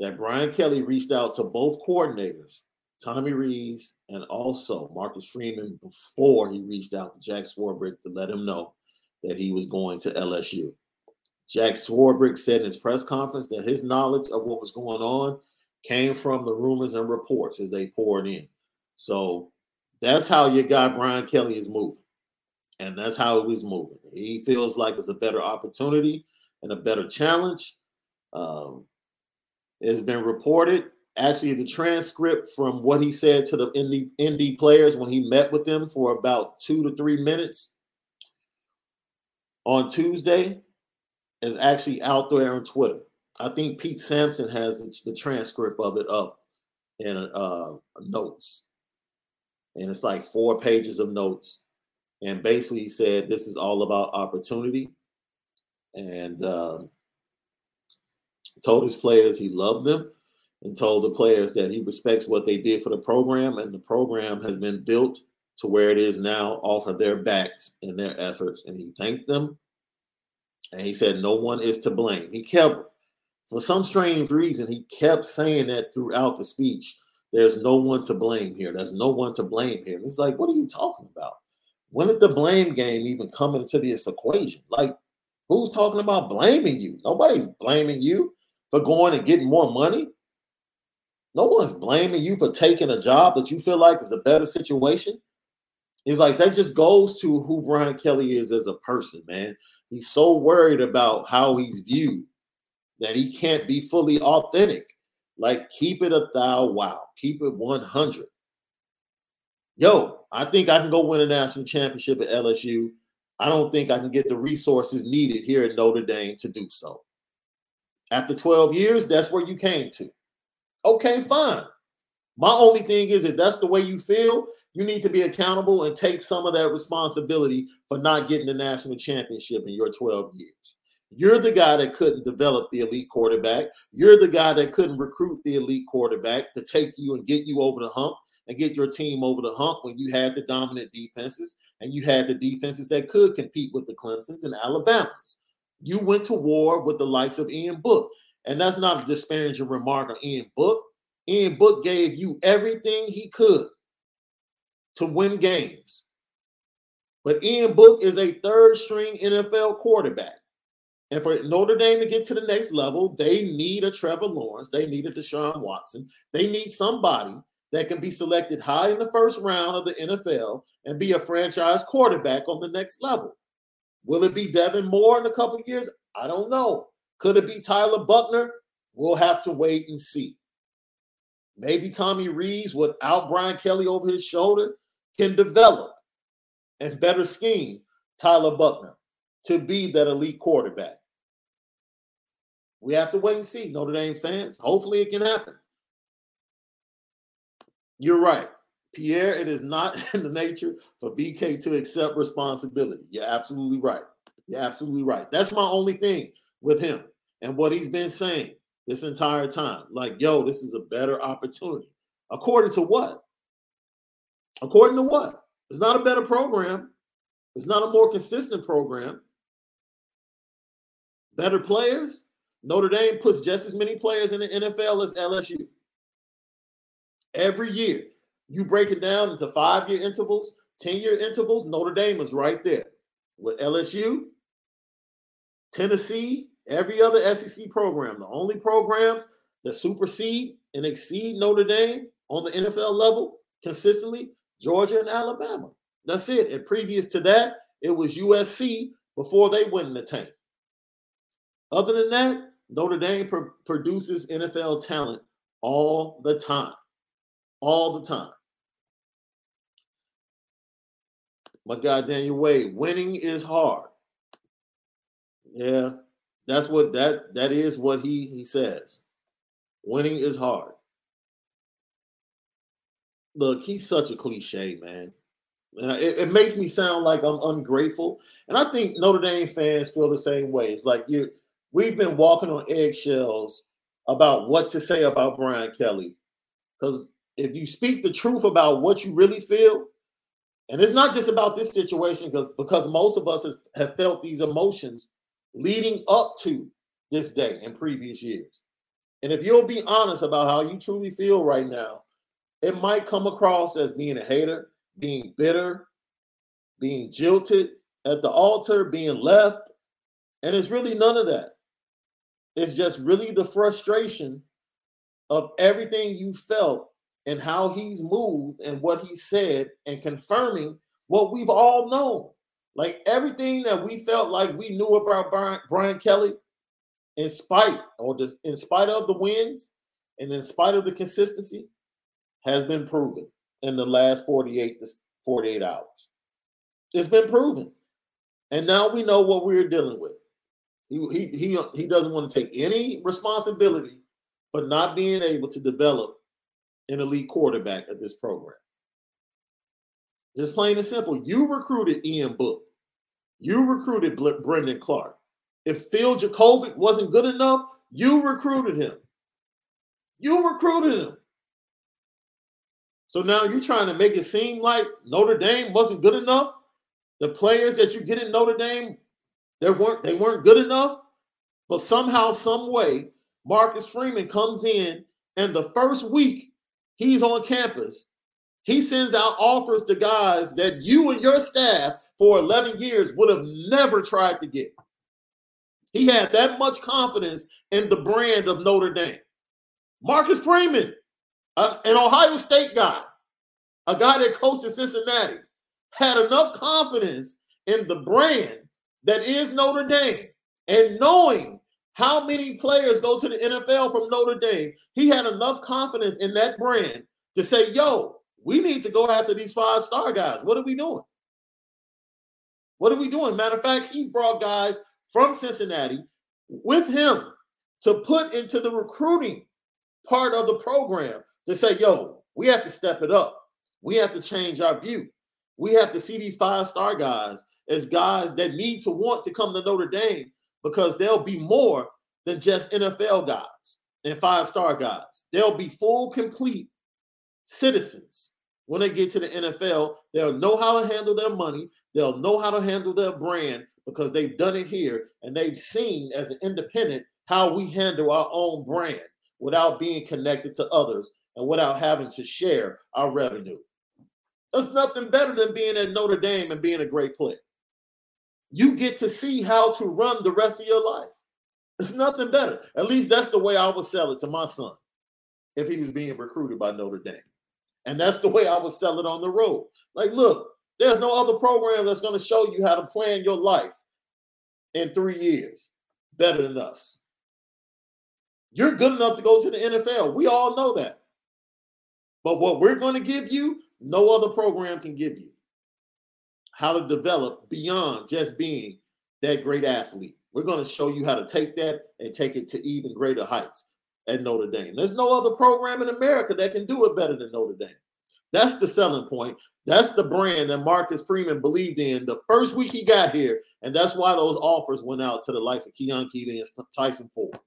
that Brian Kelly reached out to both coordinators, Tommy Rees and also Marcus Freeman, before he reached out to Jack Swarbrick to let him know that he was going to L S U. Jack Swarbrick said in his press conference that his knowledge of what was going on came from the rumors and reports as they poured in. So that's how your guy Brian Kelly is moving. And that's how he was moving. He feels like it's a better opportunity and a better challenge. Um, it's been reported. Actually, the transcript from what he said to the N D players when he met with them for about two to three minutes on Tuesday is actually out there on Twitter. I think Pete Sampson has the transcript of it up in uh, notes. And it's like four pages of notes. And basically he said, this is all about opportunity. And um, told his players he loved them and told the players that he respects what they did for the program. And the program has been built to where it is now off of their backs and their efforts. And he thanked them. And he said, no one is to blame. He kept, for some strange reason, he kept saying that throughout the speech. There's no one to blame here. There's no one to blame here. And it's like, what are you talking about? When did the blame game even come into this equation? Like, who's talking about blaming you? Nobody's blaming you for going and getting more money. No one's blaming you for taking a job that you feel like is a better situation. It's like that just goes to who Brian Kelly is as a person, man. He's so worried about how he's viewed that he can't be fully authentic. Like, keep it a thou wow. Keep it one hundred. Yo, I think I can go win a national championship at L S U. I don't think I can get the resources needed here at Notre Dame to do so. After twelve years, that's where you came to. Okay, fine. My only thing is, if that's the way you feel, you need to be accountable and take some of that responsibility for not getting the national championship in your twelve years. You're the guy that couldn't develop the elite quarterback. You're the guy that couldn't recruit the elite quarterback to take you and get you over the hump and get your team over the hump when you had the dominant defenses and you had the defenses that could compete with the Clemsons and Alabamas. You went to war with the likes of Ian Book. And that's not a disparaging remark on Ian Book. Ian Book gave you everything he could to win games. But Ian Book is a third-string N F L quarterback. And for Notre Dame to get to the next level, they need a Trevor Lawrence. They need a Deshaun Watson. They need somebody that can be selected high in the first round of the N F L and be a franchise quarterback on the next level. Will it be Devin Moore in a couple of years? I don't know. Could it be Tyler Buckner? We'll have to wait and see. Maybe Tommy Rees, without Brian Kelly over his shoulder, can develop and better scheme Tyler Buckner to be that elite quarterback. We have to wait and see, Notre Dame fans. Hopefully it can happen. You're right, Pierre. It is not in the nature for B K to accept responsibility. You're absolutely right. You're absolutely right. That's my only thing with him and what he's been saying this entire time. Like, yo, this is a better opportunity. According to what? According to what? It's not a better program. It's not a more consistent program. Better players. Notre Dame puts just as many players in the N F L as L S U. Every year, you break it down into five-year intervals, ten-year intervals, Notre Dame is right there. With L S U, Tennessee, every other S E C program, the only programs that supersede and exceed Notre Dame on the N F L level consistently, Georgia and Alabama. That's it. And previous to that, it was U S C before they went in the tank. Other than that, Notre Dame pr- produces N F L talent all the time. All the time. My God, Daniel Wade, winning is hard. Yeah, that's what that that is what he, he says. Winning is hard. Look, he's such a cliche, man. And it, it makes me sound like I'm ungrateful. And I think Notre Dame fans feel the same way. It's like you we've been walking on eggshells about what to say about Brian Kelly. Because if you speak the truth about what you really feel, and it's not just about this situation, because because most of us has, have felt these emotions leading up to this day and previous years. And if you'll be honest about how you truly feel right now, it might come across as being a hater, being bitter, being jilted at the altar, being left. And it's really none of that. It's just really the frustration of everything you felt and how he's moved and what he said and confirming what we've all known. Like, everything that we felt like we knew about Brian, Brian Kelly, in spite or just in spite of the wins and in spite of the consistency, has been proven in the last forty-eight to forty-eight hours. It's been proven. And now we know what we're dealing with. He, he, he, he doesn't want to take any responsibility for not being able to develop an elite quarterback at this program. Just plain and simple. You recruited Ian Book. You recruited Bl- Brendan Clark. If Phil Jakovic wasn't good enough, you recruited him. You recruited him. So now you're trying to make it seem like Notre Dame wasn't good enough. The players that you get in Notre Dame, they weren't, they weren't good enough. But somehow, some way, Marcus Freeman comes in, and the first week he's on campus, he sends out offers to guys that you and your staff for eleven years would have never tried to get. He had that much confidence in the brand of Notre Dame. Marcus Freeman, an Ohio State guy, a guy that coached at Cincinnati, had enough confidence in the brand that is Notre Dame and knowing how many players go to the N F L from Notre Dame, he had enough confidence in that brand to say, yo, we need to go after these five-star guys. What are we doing? What are we doing? Matter of fact, he brought guys from Cincinnati with him to put into the recruiting part of the program to say, yo, we have to step it up. We have to change our view. We have to see these five-star guys as guys that need to want to come to Notre Dame because they'll be more than just N F L guys and five-star guys. They'll be full, complete citizens. When they get to the N F L, they'll know how to handle their money. They'll know how to handle their brand because they've done it here and they've seen as an independent how we handle our own brand without being connected to others and without having to share our revenue. There's nothing better than being at Notre Dame and being a great player. You get to see how to run the rest of your life. There's nothing better. At least that's the way I would sell it to my son if he was being recruited by Notre Dame. And that's the way I would sell it on the road. Like, look, there's no other program that's going to show you how to plan your life in three years better than us. You're good enough to go to the N F L. We all know that. But what we're going to give you, no other program can give you. How to develop beyond just being that great athlete. We're going to show you how to take that and take it to even greater heights at Notre Dame. There's no other program in America that can do it better than Notre Dame. That's the selling point. That's the brand that Marcus Freeman believed in the first week he got here. And that's why those offers went out to the likes of Keon Keating and Tyson Ford.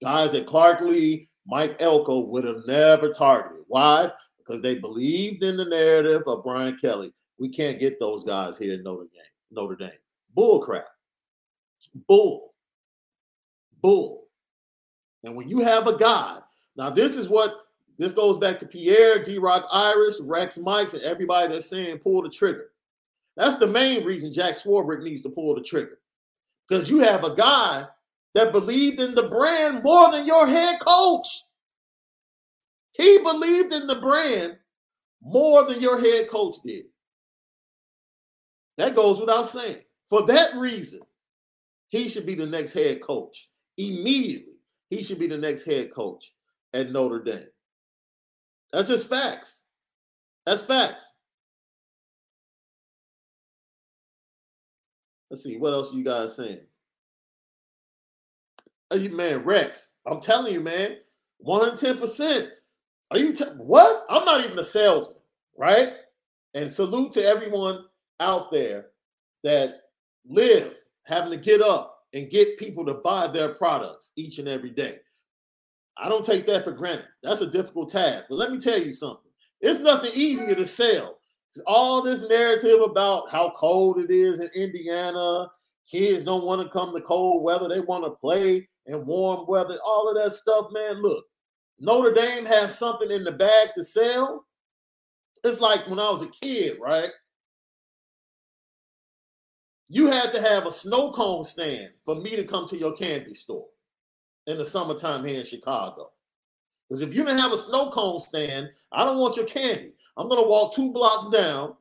Guys that Clark Lee, Mike Elko would have never targeted. Why? Because they believed in the narrative of Brian Kelly. We can't get those guys here in Notre Dame. Notre Dame. Bull crap. Bull. Bull. And when you have a guy, now this is what, this goes back to Pierre, D-Rock Irish, Rex Mikes, and everybody that's saying pull the trigger. That's the main reason Jack Swarbrick needs to pull the trigger. Because you have a guy that believed in the brand more than your head coach. He believed in the brand more than your head coach did. That goes without saying. For that reason, he should be the next head coach. Immediately, he should be the next head coach at Notre Dame. That's just facts. That's facts. Let's see. What else are you guys saying? Are you, man, Rex, I'm telling you, man, one hundred ten percent. Are you, t- what? I'm not even a salesman, right? And salute to everyone out there that live having to get up and get people to buy their products each and every day. I don't take that for granted. That's a difficult task. But let me tell you something. It's nothing easier to sell. It's all this narrative about how cold it is in Indiana. Kids don't want to come to cold weather. They want to play in warm weather. All of that stuff, man. Look, Notre Dame has something in the bag to sell. It's like when I was a kid, right? You had to have a snow cone stand for me to come to your candy store in the summertime here in Chicago. Because if you didn't have a snow cone stand, I don't want your candy. I'm going to walk two blocks down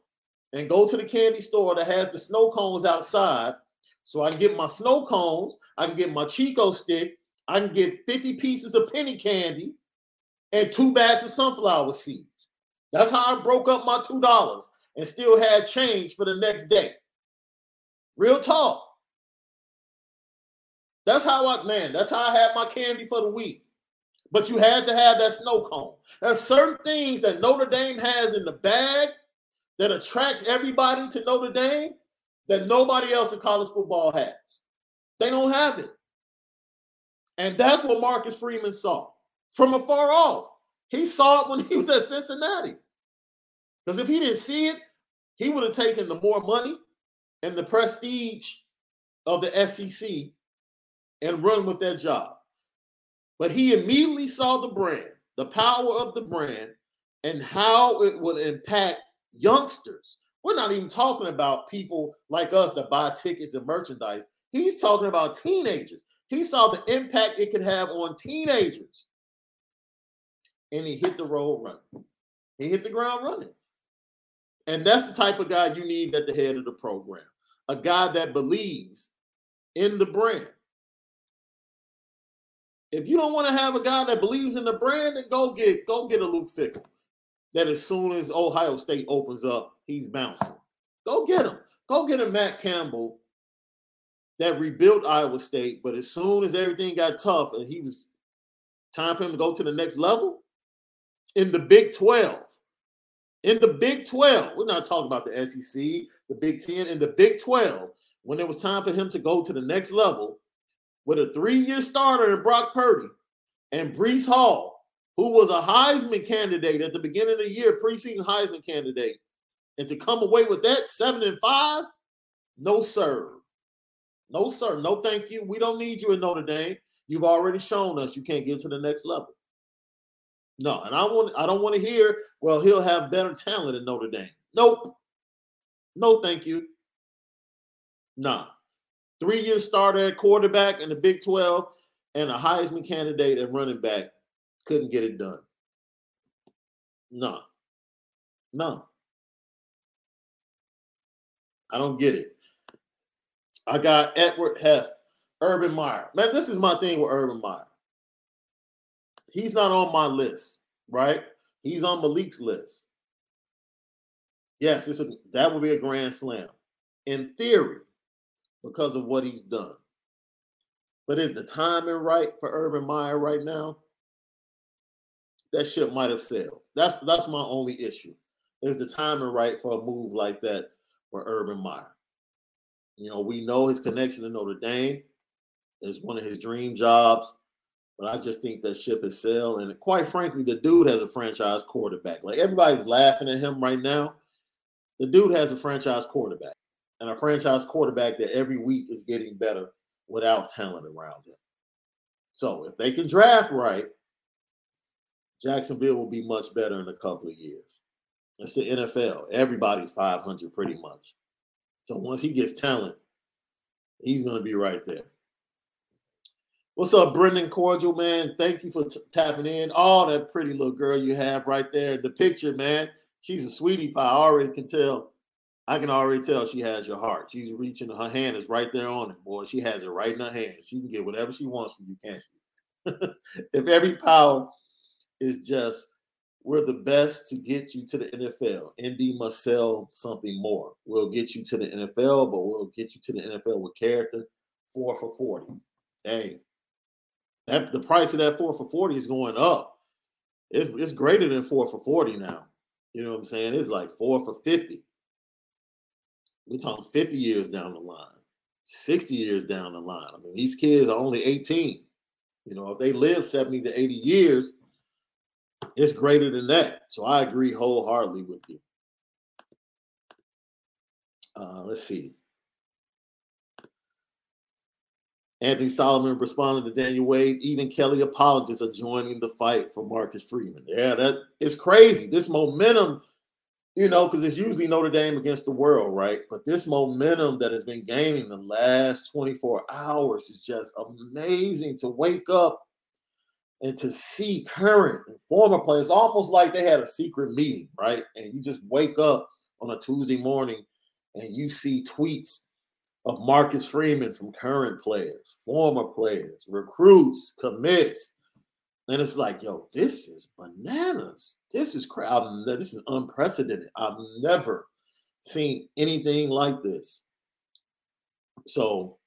and go to the candy store that has the snow cones outside so I can get my snow cones, I can get my Chico stick, I can get fifty pieces of penny candy and two bags of sunflower seeds. That's how I broke up my two dollars and still had change for the next day. Real talk. That's how I, man, that's how I had my candy for the week. But you had to have that snow cone. There's certain things that Notre Dame has in the bag that attracts everybody to Notre Dame that nobody else in college football has. They don't have it. And that's what Marcus Freeman saw from afar off. He saw it when he was at Cincinnati. Because if he didn't see it, he would have taken the more money and the prestige of the S E C and run with that job. But he immediately saw the brand, the power of the brand, and how it would impact youngsters. We're not even talking about people like us that buy tickets and merchandise. He's talking about teenagers. He saw the impact it could have on teenagers. And he hit the road running. He hit the ground running. And that's the type of guy you need at the head of the program, a guy that believes in the brand. If you don't want to have a guy that believes in the brand, then go get go get a Luke Fickell. That as soon as Ohio State opens up, he's bouncing. Go get him. Go get a Matt Campbell that rebuilt Iowa State, but as soon as everything got tough and he was time for him to go to the next level, in the Big twelve, in the Big twelve, we're not talking about the S E C, the Big ten, in the Big twelve, when it was time for him to go to the next level with a three-year starter in Brock Purdy and Breece Hall, who was a Heisman candidate at the beginning of the year, preseason Heisman candidate, and to come away with that, seven and five, no sir. No, sir. No, thank you. We don't need you in Notre Dame. You've already shown us you can't get to the next level. No, and I want I don't want to hear, well, he'll have better talent in Notre Dame. Nope. No, thank you. Nah. Three-year starter at quarterback in the Big twelve and a Heisman candidate at running back. Couldn't get it done. No. No. I don't get it. I got Edward Heff, Urban Meyer. Man, this is my thing with Urban Meyer. He's not on my list, right? He's on Malik's list. Yes, it's a, that would be a grand slam in theory because of what he's done. But is the timing right for Urban Meyer right now? That ship might have sailed. That's, that's my only issue. Is the timing right for a move like that for Urban Meyer? You know, we know his connection to Notre Dame is one of his dream jobs, but I just think that ship has sailed. And quite frankly, the dude has a franchise quarterback. Like, everybody's laughing at him right now. The dude has a franchise quarterback, and a franchise quarterback that every week is getting better without talent around him. So if they can draft right, Jacksonville will be much better in a couple of years. It's the N F L. Everybody's five hundred pretty much. So once he gets talent, he's going to be right there. What's up, Brendan Cordial, man? Thank you for t- tapping in. Oh, that pretty little girl you have right there in the picture, man. She's a sweetie pie. I already can tell. I can already tell she has your heart. She's reaching. Her hand is right there on it, boy. She has it right in her hand. She can get whatever she wants from you, can't she? If every power is just, we're the best to get you to the N F L. Indy must sell something more. We'll get you to the N F L, but we'll get you to the N F L with character. Four for forty. Dang. That, the price of that four for forty is going up. It's, it's greater than four for forty now. You know what I'm saying? It's like four for fifty. We're talking fifty years down the line, sixty years down the line. I mean, these kids are only eighteen. You know, if they live seventy to eighty years, it's greater than that. So I agree wholeheartedly with you. Uh, let's see. Anthony Solomon responded to Daniel Wade. Even Kelly apologists are joining the fight for Marcus Freeman. Yeah, that is crazy. This momentum, you know, because it's usually Notre Dame against the world, right? But this momentum that has been gaining the last twenty-four hours is just amazing to wake up and to see current and former players, almost like they had a secret meeting, right? And you just wake up on a Tuesday morning and you see tweets of Marcus Freeman from current players, former players, recruits, commits. And it's like, yo, this is bananas. This is crazy. This is unprecedented. I've never seen anything like this. So,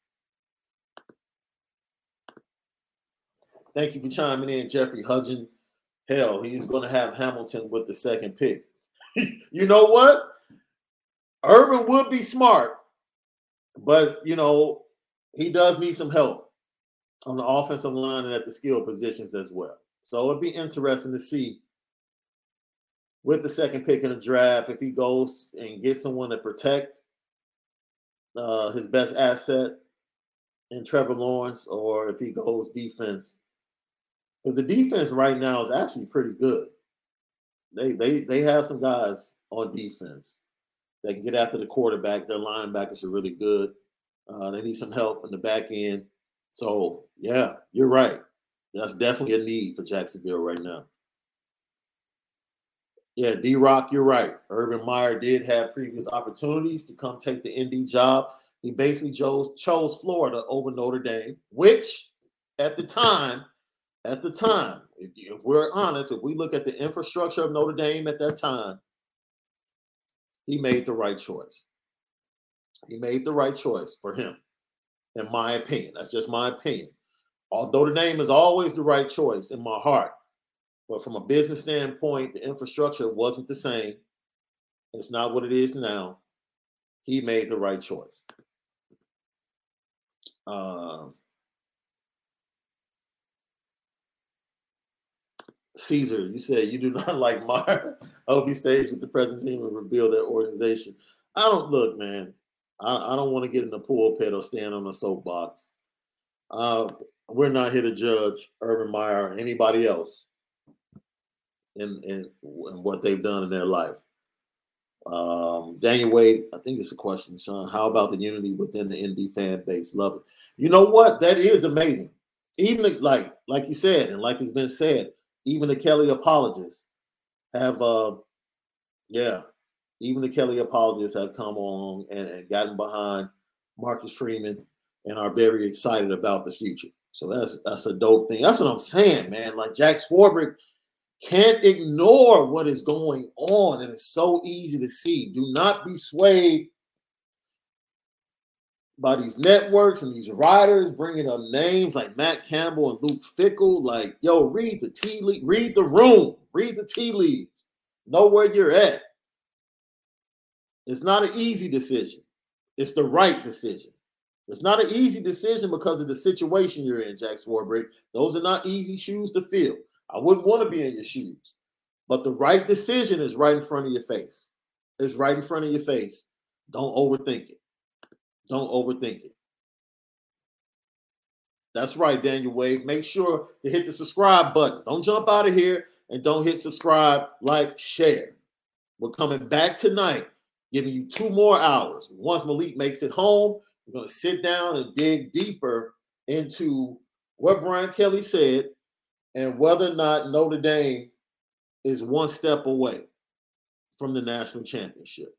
thank you for chiming in, Jeffrey Hudgen. Hell, he's going to have Hamilton with the second pick. You know what? Urban would be smart, but, you know, he does need some help on the offensive line and at the skill positions as well. So it'd be interesting to see with the second pick in the draft if he goes and gets someone to protect uh, his best asset in Trevor Lawrence, or if he goes defense. Because the defense right now is actually pretty good. They they they have some guys on defense that can get after the quarterback. Their linebackers are really good. Uh, they need some help in the back end. So, yeah, you're right. That's definitely a need for Jacksonville right now. Yeah, D-Rock, you're right. Urban Meyer did have previous opportunities to come take the N D job. He basically chose, chose Florida over Notre Dame, which at the time, at the time, if, if we're honest, if we look at the infrastructure of Notre Dame at that time, he made the right choice. He made the right choice for him, in my opinion. That's just my opinion. Although Notre Dame is always the right choice in my heart, but from a business standpoint, the infrastructure wasn't the same. It's not what it is now. He made the right choice. Um, Caesar, you said you do not like Meyer. I hope he stays with the present team and rebuild that organization. I don't look, man. I, I don't want to get in the pulpit or stand on a soapbox. Uh, we're not here to judge Urban Meyer or anybody else in, in, in what they've done in their life. Um, Daniel Wade, I think it's a question, Sean. How about the unity within the N D fan base? Love it. You know what? That is amazing. Even like, like you said, and like it's been said, even the Kelly apologists have, uh, yeah, even the Kelly apologists have come along and, and gotten behind Marcus Freeman and are very excited about the future. So that's that's a dope thing. That's what I'm saying, man. Like Jack Swarbrick can't ignore what is going on, and it's so easy to see. Do not be swayed by these networks and these writers bringing up names like Matt Campbell and Luke Fickell. Like, yo, read the tea leaves. Read the room. Read the tea leaves. Know where you're at. It's not an easy decision. It's the right decision. It's not an easy decision because of the situation you're in, Jack Swarbrick. Those are not easy shoes to fill. I wouldn't want to be in your shoes, but the right decision is right in front of your face. It's right in front of your face. Don't overthink it. Don't overthink it. That's right, Daniel Wade. Make sure to hit the subscribe button. Don't jump out of here and don't hit subscribe, like, share. We're coming back tonight, giving you two more hours. Once Malik makes it home, we're going to sit down and dig deeper into what Brian Kelly said, and whether or not Notre Dame is one step away from the national championship.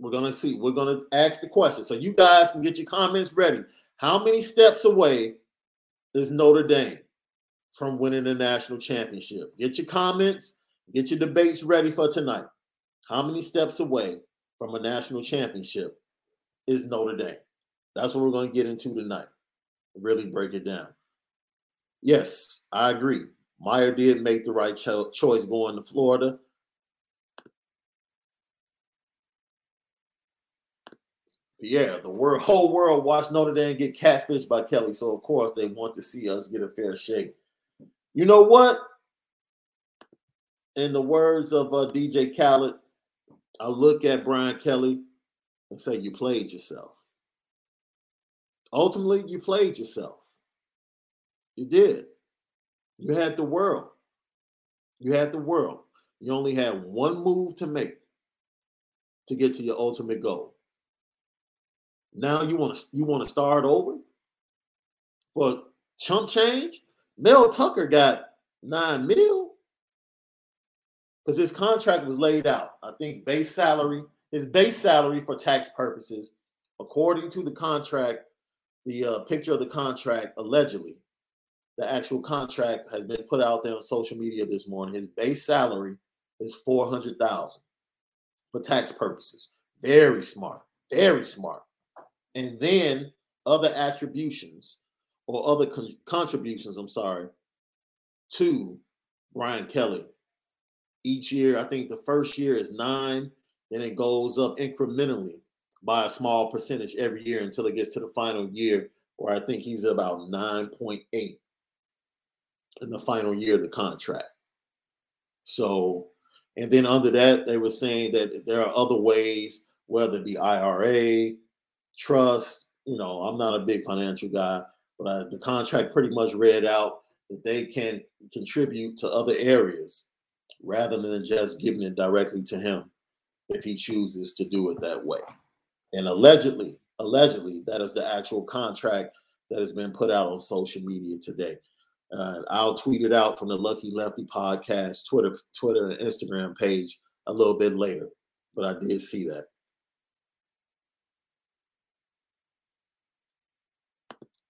We're going to see. We're going to ask the question. So you guys can get your comments ready. How many steps away is Notre Dame from winning the national championship? Get your comments. Get your debates ready for tonight. How many steps away from a national championship is Notre Dame? That's what we're going to get into tonight. Really break it down. Yes, I agree. Meyer did make the right cho- choice going to Florida. Yeah, the world, whole world watched Notre Dame get catfished by Kelly, so of course they want to see us get a fair shake. You know what? In the words of uh, D J Khaled, I look at Brian Kelly and say, you played yourself. Ultimately, you played yourself. You did. You had the world. You had the world. You only had one move to make to get to your ultimate goal. Now you want to you want to start over for chump change? Mel Tucker got nine mil because his contract was laid out. I think base salary, his base salary for tax purposes, according to the contract, the uh, picture of the contract allegedly. The actual contract has been put out there on social media this morning. His base salary is four hundred thousand dollars for tax purposes. Very smart, very smart. And then other attributions or other con- contributions, I'm sorry, to Brian Kelly. Each year, I think the first year is nine, then it goes up incrementally by a small percentage every year until it gets to the final year, where I think he's about nine point eight. in the final year of the contract. So, and then under that, they were saying that there are other ways, whether it be I R A, trust, you know, I'm not a big financial guy, but I, the contract pretty much read out that they can contribute to other areas rather than just giving it directly to him if he chooses to do it that way. And allegedly, allegedly, that is the actual contract that has been put out on social media today. Uh, I'll tweet it out from the Lucky Lefty podcast, Twitter, Twitter and Instagram page a little bit later, but I did see that.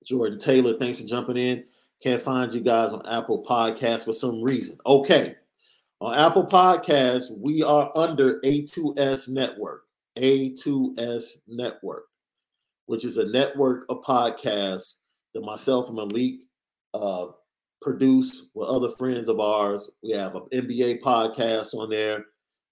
Jordan Taylor, thanks for jumping in. Can't find you guys on Apple Podcasts for some reason. Okay. On Apple Podcasts, we are under A two S Network, A two S Network, which is a network of podcasts that myself and Malik uh, produce with other friends of ours. We have an N B A podcast on there.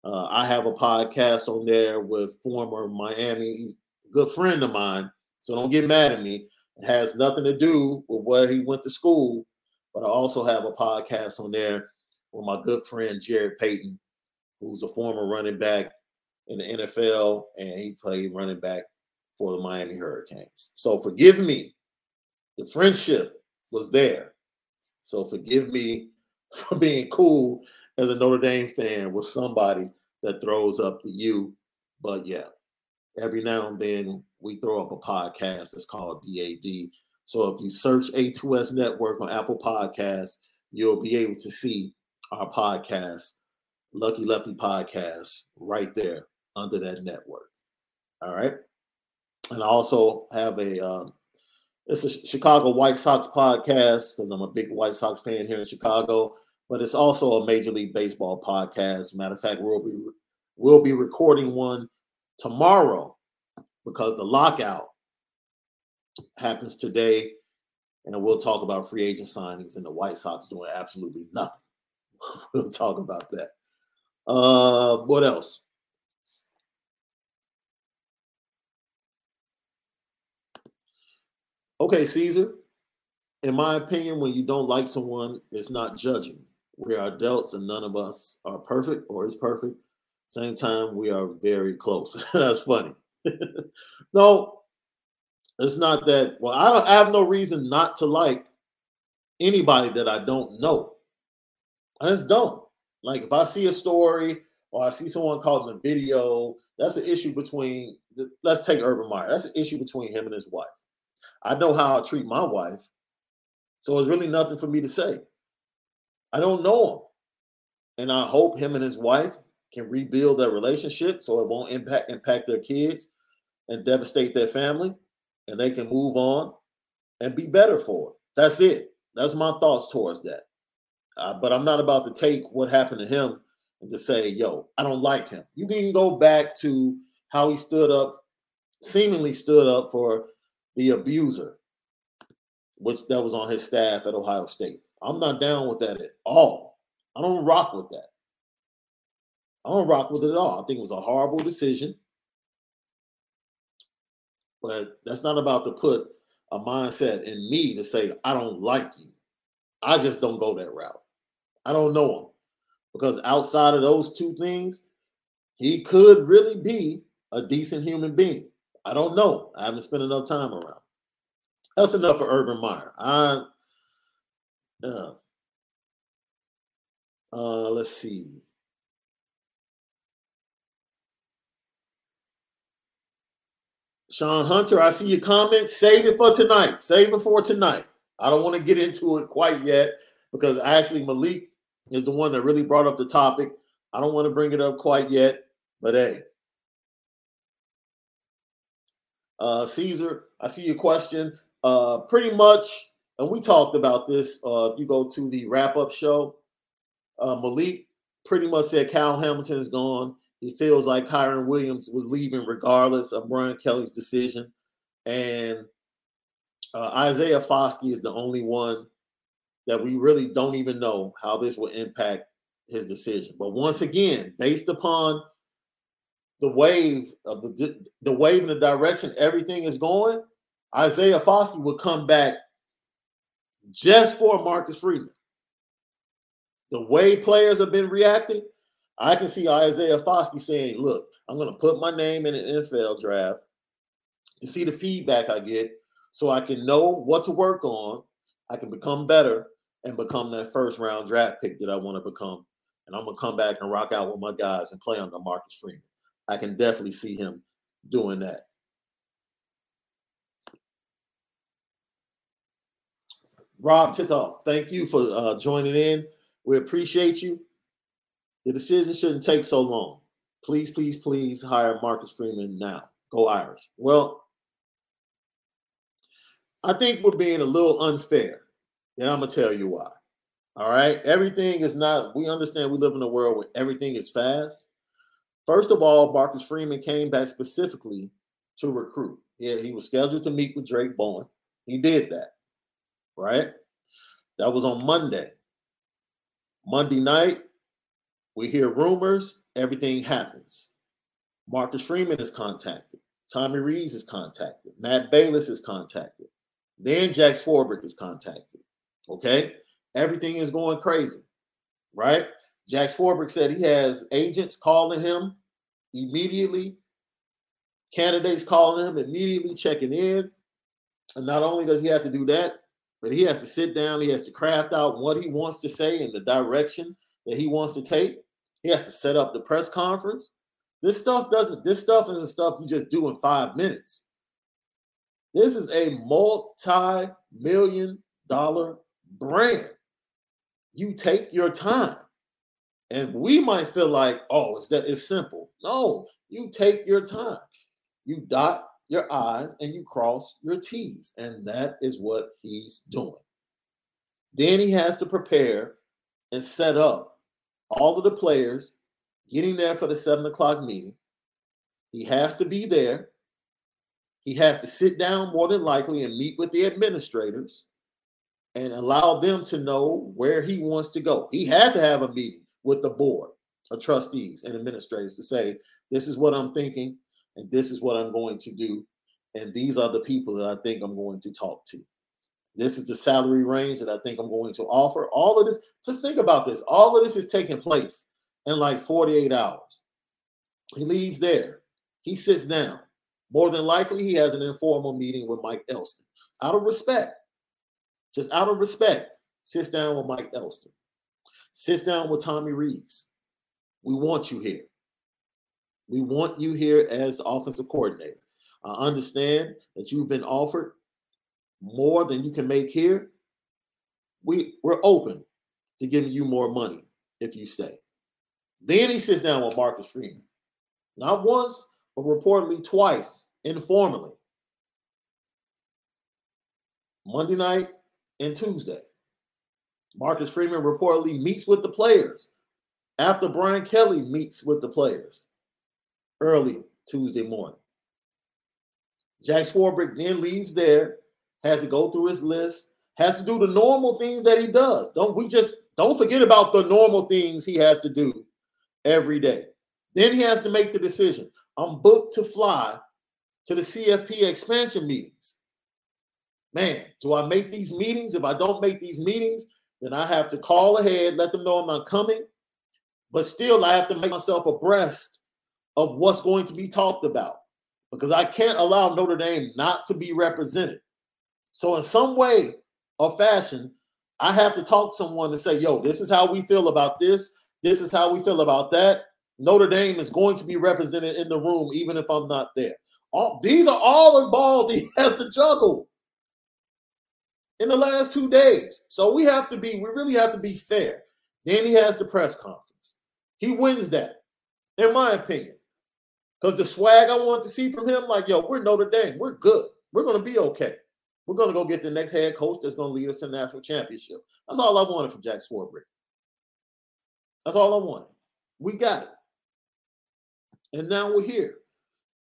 Uh, I have a podcast on there with former Miami, good friend of mine, so don't get mad at me. It has nothing to do with where he went to school, but I also have a podcast on there with my good friend Jared Payton, who's a former running back in the N F L, and he played running back for the Miami Hurricanes. So forgive me. The friendship was there. So forgive me for being cool as a Notre Dame fan with somebody that throws up the U. But yeah, every now and then we throw up a podcast that's called D A D. So if you search A two S Network on Apple Podcasts, you'll be able to see our podcast, Lucky Lefty Podcast, right there under that network. All right. And I also have a, um, it's a Chicago White Sox podcast because I'm a big White Sox fan here in Chicago, but it's also a Major League Baseball podcast. Matter of fact, we'll be, we'll be recording one tomorrow because the lockout happens today, and we'll talk about free agent signings and the White Sox doing absolutely nothing. We'll talk about that. Uh, what else? Okay, Caesar. In my opinion, when you don't like someone, it's not judging. We are adults, and none of us are perfect or is perfect. Same time, we are very close. That's funny. No, it's not that. Well, I don't. I have no reason not to like anybody that I don't know. I just don't. Like if I see a story or I see someone caught in a video, that's an issue between, let's take Urban Meyer. That's an issue between him and his wife. I know how I treat my wife. So it's really nothing for me to say. I don't know him. And I hope him and his wife can rebuild their relationship so it won't impact impact their kids and devastate their family, and they can move on and be better for it. That's it. That's my thoughts towards that. Uh, but I'm not about to take what happened to him and to say, yo, I don't like him. You can go back to how he stood up, seemingly stood up for the abuser, which that was on his staff at Ohio State. I'm not down with that at all. I don't rock with that. I don't rock with it at all. I think it was a horrible decision. But that's not about to put a mindset in me to say, I don't like you. I just don't go that route. I don't know him. Because outside of those two things, he could really be a decent human being. I don't know. I haven't spent enough time around. That's enough for Urban Meyer. I, uh, uh, let's see. Sean Hunter, I see your comments. Save it for tonight. Save it for tonight. I don't want to get into it quite yet because actually Malik is the one that really brought up the topic. I don't want to bring it up quite yet, but hey. Uh, Caesar, I see your question. Uh, pretty much, and we talked about this, uh, if you go to the wrap-up show, uh, Malik pretty much said Kyle Hamilton is gone. He feels like Kyron Williams was leaving regardless of Brian Kelly's decision. And Uh, Isaiah Foskey is the only one that we really don't even know how this will impact his decision. But once again, based upon the wave of the the wave and the direction everything is going, Isaiah Foskey will come back just for Marcus Freeman. The way players have been reacting, I can see Isaiah Foskey saying, look, I'm going to put my name in an N F L draft to see the feedback I get, so I can know what to work on, I can become better, and become that first-round draft pick that I want to become. And I'm going to come back and rock out with my guys and play under Marcus Freeman. I can definitely see him doing that. Rob Titoff, thank you for uh, joining in. We appreciate you. The decision shouldn't take so long. Please, please, please hire Marcus Freeman now. Go Irish. Well, I think we're being a little unfair, and I'm going to tell you why. All right? Everything is not – we understand we live in a world where everything is fast. First of all, Marcus Freeman came back specifically to recruit. Yeah, he was scheduled to meet with Drake Bowen. He did that. Right? That was on Monday. Monday night, we hear rumors. Everything happens. Marcus Freeman is contacted. Tommy Rees is contacted. Matt Bayless is contacted. Then Jack Swarbrick is contacted. Okay? Everything is going crazy. Right? Jack Swarbrick said he has agents calling him immediately, candidates calling him immediately, checking in. And not only does he have to do that, but he has to sit down. He has to craft out what he wants to say and the direction that he wants to take. He has to set up the press conference. This stuff doesn't, this stuff isn't stuff you just do in five minutes. This is a multi-million dollar brand. You take your time. And we might feel like, oh, it's that it's simple. No, you take your time. You dot your I's and you cross your T's. And that is what he's doing. Then he has to prepare and set up all of the players, getting there for the seven o'clock meeting. He has to be there. He has to sit down more than likely and meet with the administrators and allow them to know where he wants to go. He had to have a meeting with the board of trustees and administrators to say, this is what I'm thinking and this is what I'm going to do. And these are the people that I think I'm going to talk to. This is the salary range that I think I'm going to offer. All of this, just think about this. All of this is taking place in like forty-eight hours. He leaves there. He sits down. More than likely, he has an informal meeting with Mike Elston. Out of respect, just out of respect, sits down with Mike Elston. Sits down with Tommy Rees. We want you here. We want you here as the offensive coordinator. I understand that you've been offered more than you can make here. We, we're open to giving you more money if you stay. Then he sits down with Marcus Freeman. Not once, but reportedly twice, informally. Monday night and Tuesday. Marcus Freeman reportedly meets with the players after Brian Kelly meets with the players early Tuesday morning. Jack Swarbrick then leaves there, has to go through his list, has to do the normal things that he does. Don't we just don't forget about the normal things he has to do every day. Then he has to make the decision. I'm booked to fly to the C F P expansion meetings. Man, do I make these meetings? If I don't make these meetings, then I have to call ahead, let them know I'm not coming. But still, I have to make myself abreast of what's going to be talked about because I can't allow Notre Dame not to be represented. So in some way or fashion, I have to talk to someone and say, yo, this is how we feel about this. This is how we feel about that. Notre Dame is going to be represented in the room, even if I'm not there. All, these are all the balls he has to juggle in the last two days. So we have to be, we really have to be fair. Then he has the press conference. He wins that, in my opinion. Because the swag I want to see from him, like, yo, we're Notre Dame. We're good. We're going to be okay. We're going to go get the next head coach that's going to lead us to the national championship. That's all I wanted from Jack Swarbrick. That's all I wanted. We got it. And now we're here.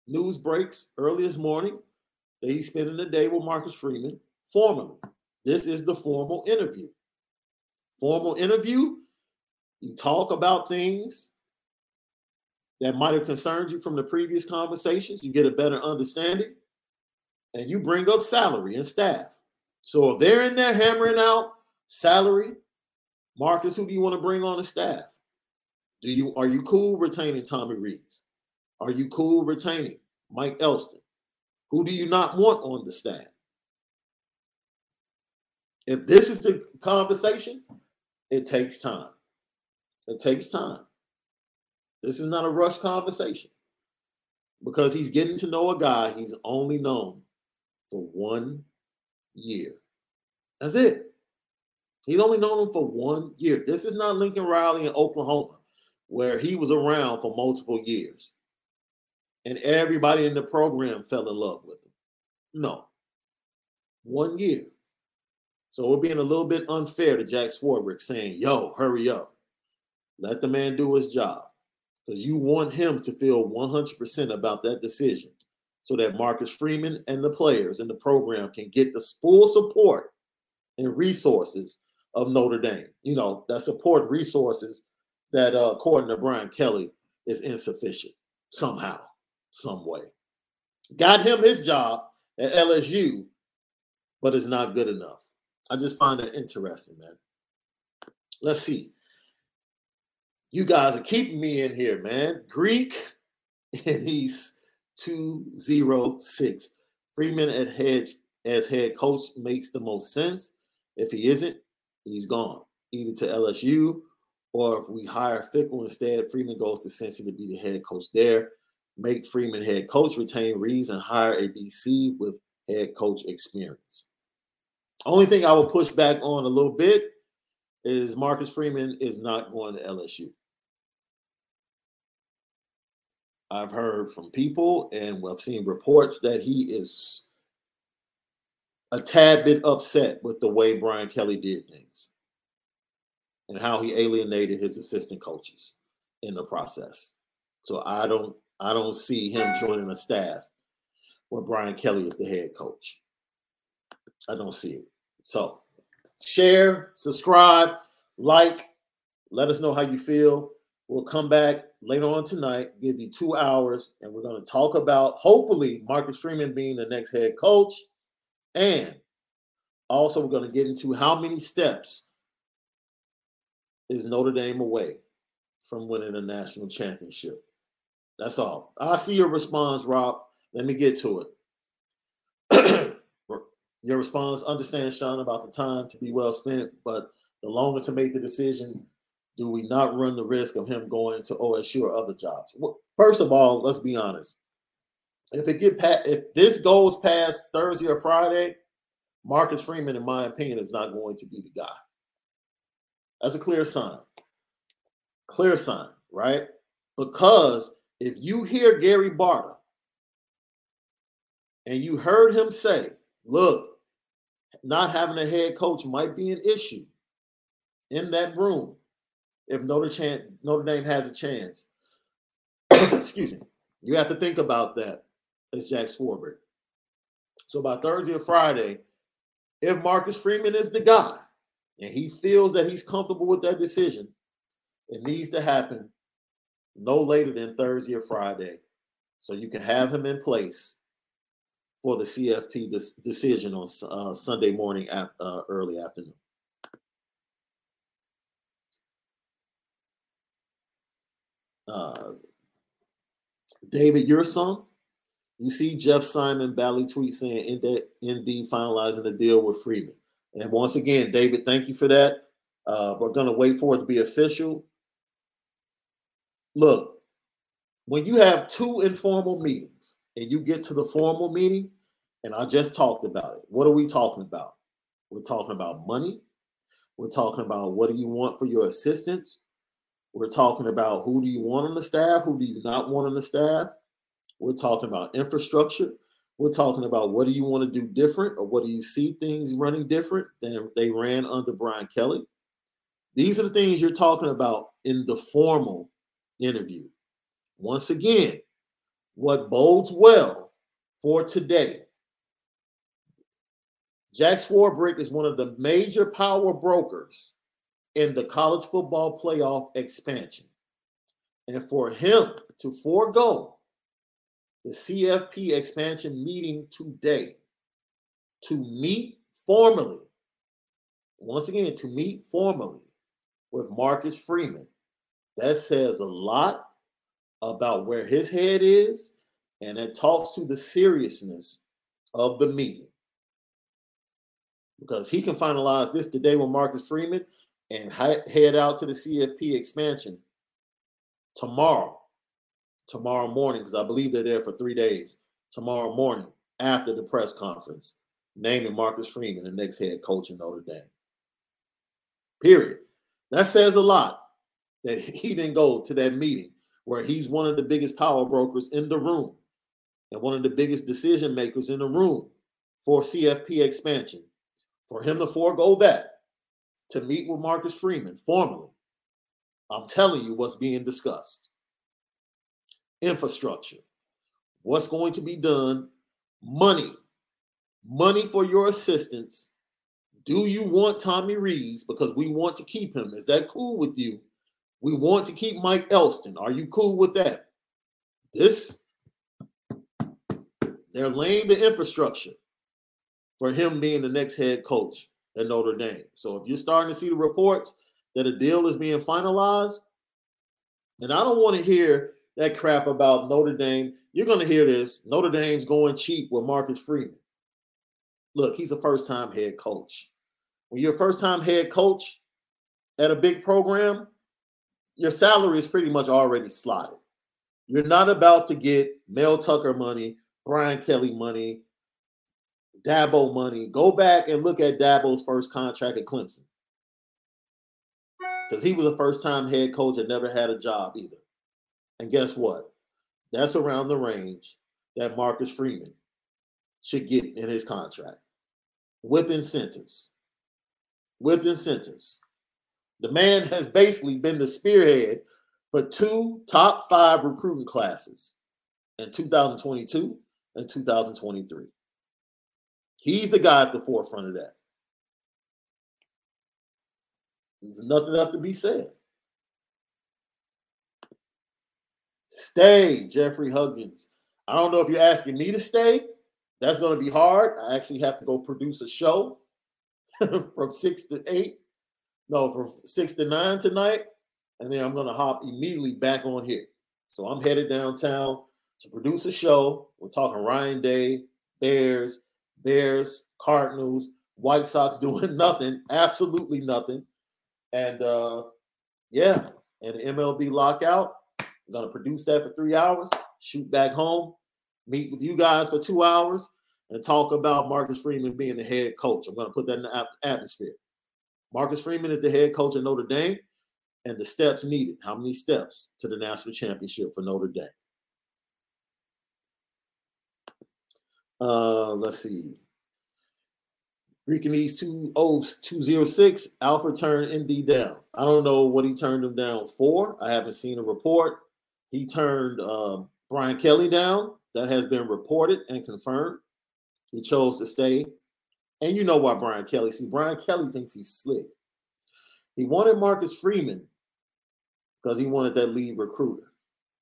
News breaks early this morning that he's spending the day with Marcus Freeman formally. This is the formal interview. Formal interview, you talk about things that might have concerned you from the previous conversations. You get a better understanding. And you bring up salary and staff. So if they're in there hammering out salary, Marcus, who do you want to bring on the staff? Do you are you cool retaining Tommy Rees? Are you cool retaining Mike Elston? Who do you not want on the staff? If this is the conversation, it takes time. It takes time. This is not a rushed conversation because he's getting to know a guy he's only known for one year. That's it. He's only known him for one year. This is not Lincoln Riley in Oklahoma, where he was around for multiple years and everybody in the program fell in love with him. No. One year. So we're being a little bit unfair to Jack Swarbrick saying, yo, hurry up. Let the man do his job. Because you want him to feel one hundred percent about that decision so that Marcus Freeman and the players and the program can get the full support and resources of Notre Dame. You know, that support resources that, uh, according to Brian Kelly, is insufficient somehow, some way. Got him his job at L S U, but it's not good enough. I just find it interesting, man. Let's see. You guys are keeping me in here, man. Greek in East two oh six. Freeman at head, as head coach makes the most sense. If he isn't, he's gone, either to L S U or if we hire Fickell instead, Freeman goes to Cincinnati to be the head coach there. Make Freeman head coach, retain Rees, and hire a D C with head coach experience. Only thing I will push back on a little bit is Marcus Freeman is not going to L S U. I've heard from people and I've seen reports that he is a tad bit upset with the way Brian Kelly did things and how he alienated his assistant coaches in the process. So I don't, I don't see him joining a staff where Brian Kelly is the head coach. I don't see it. So share, subscribe, like, let us know how you feel. We'll come back later on tonight, give you two hours, and we're going to talk about, hopefully, Marcus Freeman being the next head coach. And also we're going to get into how many steps is Notre Dame away from winning a national championship. That's all. I see your response, Rob. Let me get to it. Your response, understand, Sean, about the time to be well spent, but the longer to make the decision, do we not run the risk of him going to O S U or other jobs? Well, first of all, let's be honest. If it get past, if this goes past Thursday or Friday, Marcus Freeman, in my opinion, is not going to be the guy. That's a clear sign. Clear sign, right? Because if you hear Gary Barta and you heard him say, look, not having a head coach might be an issue in that room if Notre, Chan- Notre Dame has a chance. Excuse me. You have to think about that as Jack Swarbrick. So by Thursday or Friday, if Marcus Freeman is the guy and he feels that he's comfortable with that decision, it needs to happen no later than Thursday or Friday so you can have him in place for the C F P dis- decision on uh, Sunday morning, at, uh, early afternoon. Uh, David, your son, you see Jeff Simon Bally tweet saying N D finalizing the deal with Freeman. And once again, David, thank you for that. Uh, we're going to wait for it to be official. Look, when you have two informal meetings, and you get to the formal meeting, and I just talked about it. What are we talking about? We're talking about money. We're talking about what do you want for your assistants. We're talking about who do you want on the staff, who do you not want on the staff. We're talking about infrastructure. We're talking about what do you want to do different, or what do you see things running different than they ran under Brian Kelly. These are the things you're talking about in the formal interview. Once again, what bodes well for today, Jack Swarbrick is one of the major power brokers in the college football playoff expansion. And for him to forego the C F P expansion meeting today to meet formally, once again, to meet formally with Marcus Freeman, that says a lot about where his head is, and it talks to the seriousness of the meeting. Because he can finalize this today with Marcus Freeman and head out to the C F P expansion tomorrow, tomorrow morning, because I believe they're there for three days, tomorrow morning after the press conference, naming Marcus Freeman the next head coach in Notre Dame. period. That says a lot that he didn't go to that meeting where he's one of the biggest power brokers in the room and one of the biggest decision makers in the room for C F P expansion. For him to forego that to meet with Marcus Freeman formally, I'm telling you what's being discussed. Infrastructure. What's going to be done? Money. Money for your assistance. Do you want Tommy Rees? Because we want to keep him. Is that cool with you? We want to keep Mike Elston. Are you cool with that? This, they're laying the infrastructure for him being the next head coach at Notre Dame. So if you're starting to see the reports that a deal is being finalized, and I don't want to hear that crap about Notre Dame. You're going to hear this. Notre Dame's going cheap with Marcus Freeman. Look, he's a first-time head coach. When you're a first-time head coach at a big program, your salary is pretty much already slotted. You're not about to get Mel Tucker money, Brian Kelly money, Dabo money. Go back and look at Dabo's first contract at Clemson, because he was a first-time head coach that never had a job either. And guess what? That's around the range that Marcus Freeman should get in his contract, with incentives. With incentives. The man has basically been the spearhead for two top five recruiting classes in two thousand twenty-two and two thousand twenty-three. He's the guy at the forefront of that. There's nothing left to be said. Stay, Jeffrey Huggins. I don't know if you're asking me to stay. That's going to be hard. I actually have to go produce a show from six to eight. No, from six to nine tonight. And then I'm going to hop immediately back on here. So I'm headed downtown to produce a show. We're talking Ryan Day, Bears, Bears, Cardinals, White Sox doing nothing, absolutely nothing. And uh, yeah, and the M L B lockout. I'm going to produce that for three hours, shoot back home, meet with you guys for two hours, and talk about Marcus Freeman being the head coach. I'm going to put that in the atmosphere. Marcus Freeman is the head coach at Notre Dame, and the steps needed. How many steps to the national championship for Notre Dame? Uh, let's see. Reconese two oh two oh six, Alford turned N D down. I don't know what he turned him down for. I haven't seen a report. He turned uh, Brian Kelly down. That has been reported and confirmed. He chose to stay. And you know why Brian Kelly. See, Brian Kelly thinks he's slick. He wanted Marcus Freeman because he wanted that lead recruiter.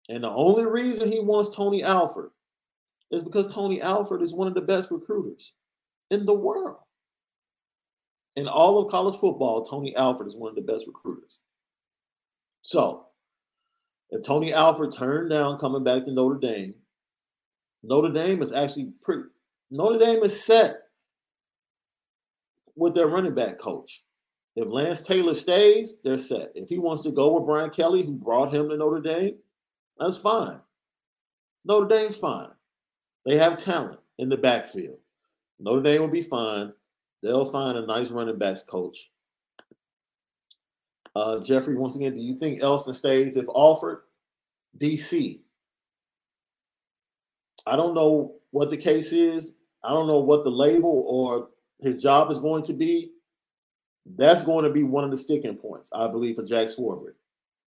And the only reason he wants Tony Alford is because Tony Alford is one of the best recruiters in the world. In all of college football, Tony Alford is one of the best recruiters. So, if Tony Alford turned down coming back to Notre Dame, Notre Dame is actually pretty. Notre Dame is set with their running back coach. If Lance Taylor stays, they're set. If he wants to go with Brian Kelly, who brought him to Notre Dame, that's fine. Notre Dame's fine. They have talent in the backfield. Notre Dame will be fine. They'll find a nice running backs coach. Uh, Jeffrey, once again, do you think Elston stays if offered? D C. I don't know what the case is. I don't know what the label or his job is going to be. That's going to be one of the sticking points, I believe, for Jack Swarbrick.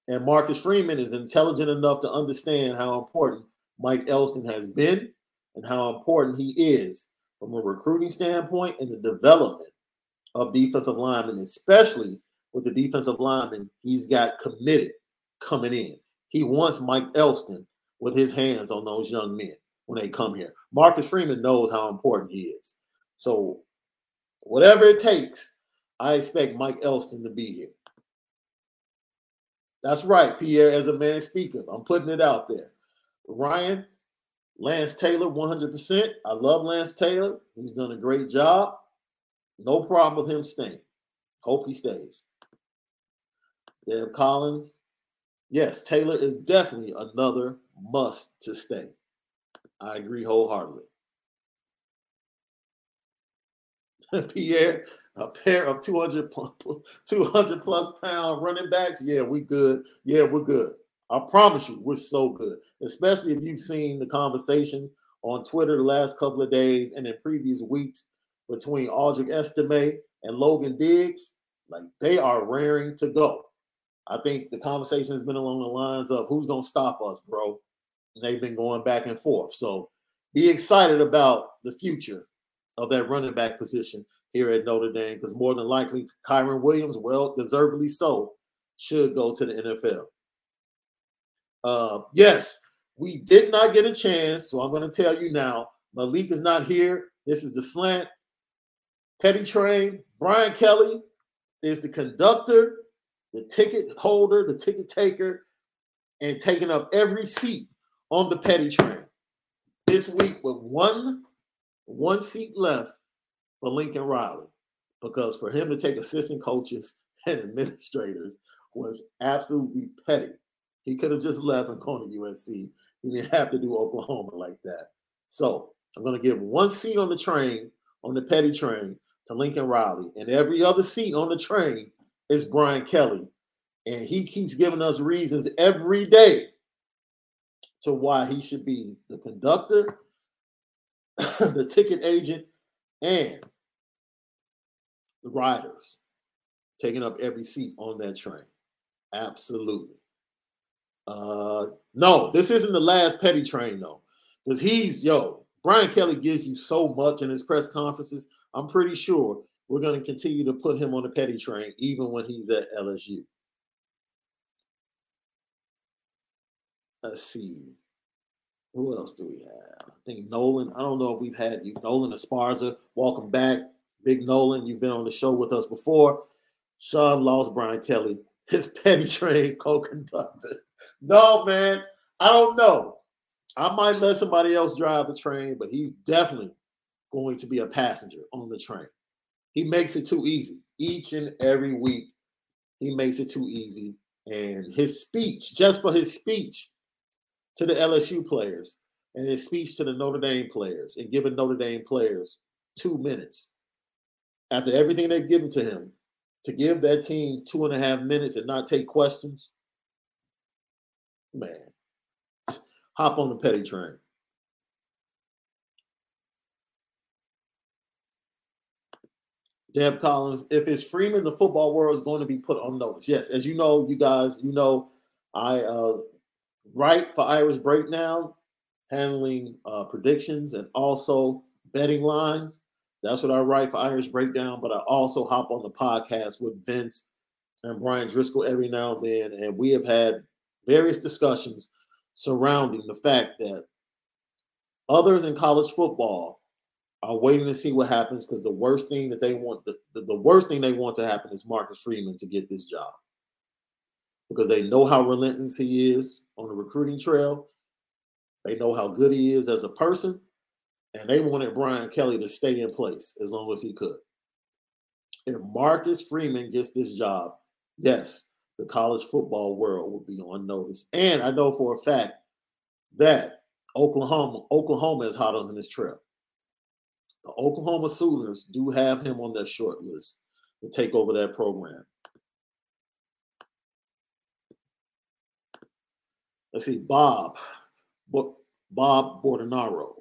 And Marcus Freeman is intelligent enough to understand how important Mike Elston has been and how important he is from a recruiting standpoint and the development of defensive linemen, especially with the defensive linemen he's got committed coming in. He wants Mike Elston with his hands on those young men when they come here. Marcus Freeman knows how important he is. So whatever it takes, I expect Mike Elston to be here. That's right, Pierre, as a man speaker. I'm putting it out there. Ryan, Lance Taylor, one hundred percent. I love Lance Taylor. He's done a great job. No problem with him staying. Hope he stays. Deb Collins. Yes, Taylor is definitely another must to stay. I agree wholeheartedly. Pierre, a pair of two hundred plus pound running backs, yeah, we good. Yeah, we're good. I promise you, we're so good, especially if you've seen the conversation on Twitter the last couple of days and in previous weeks between Aldrick Estime and Logan Diggs. Like, they are raring to go. I think the conversation has been along the lines of who's going to stop us, bro. And they've been going back and forth. So be excited about the future of that running back position here at Notre Dame, because more than likely Kyren Williams, well, deservedly so, should go to the N F L. Uh, yes, we did not get a chance, so I'm going to tell you now. Malik is not here. This is the Slant. Petty Train, Brian Kelly is the conductor, the ticket holder, the ticket taker, and taking up every seat on the Petty Train this week with one, one seat left for Lincoln Riley, because for him to take assistant coaches and administrators was absolutely petty. He could have just left and gone to U S C. He didn't have to do Oklahoma like that. So I'm going to give one seat on the train, on the Petty Train, to Lincoln Riley, and every other seat on the train is Brian Kelly. And he keeps giving us reasons every day to why he should be the conductor, the ticket agent, and the riders, taking up every seat on that train. Absolutely. Uh, no, this isn't the last Petty Train, though, because he's, yo, Brian Kelly gives you so much in his press conferences. I'm pretty sure we're going to continue to put him on the Petty Train, even when he's at L S U. Let's see. Who else do we have? I think Nolan. I don't know if we've had you. Nolan Esparza, welcome back. Big Nolan, you've been on the show with us before. Sean lost Brian Kelly, his Petty Train co-conductor. No, man, I don't know. I might let somebody else drive the train, but he's definitely going to be a passenger on the train. He makes it too easy. Each and every week, he makes it too easy. And his speech, just for his speech to the L S U players and his speech to the Notre Dame players, and giving Notre Dame players two minutes after everything they've given to him, to give that team two and a half minutes and not take questions, man, hop on the Petty Train. Deb Collins, if it's Freeman, the football world is going to be put on notice. Yes, as you know, you guys, you know, I uh, write for Irish Breakdown, handling uh, predictions and also betting lines. That's what I write for Irish Breakdown, but I also hop on the podcast with Vince and Brian Driscoll every now and then, and we have had various discussions surrounding the fact that others in college football are waiting to see what happens, because the worst thing that they want, the, the, the worst thing they want to happen is Marcus Freeman to get this job, because they know how relentless he is on the recruiting trail. They know how good he is as a person, and they wanted Brian Kelly to stay in place as long as he could. If Marcus Freeman gets this job, yes, the college football world will be on notice. And I know for a fact that Oklahoma, Oklahoma is hot on this trail. The Oklahoma Sooners do have him on their short list to take over that program. Let's see, Bob, Bob Bordenaro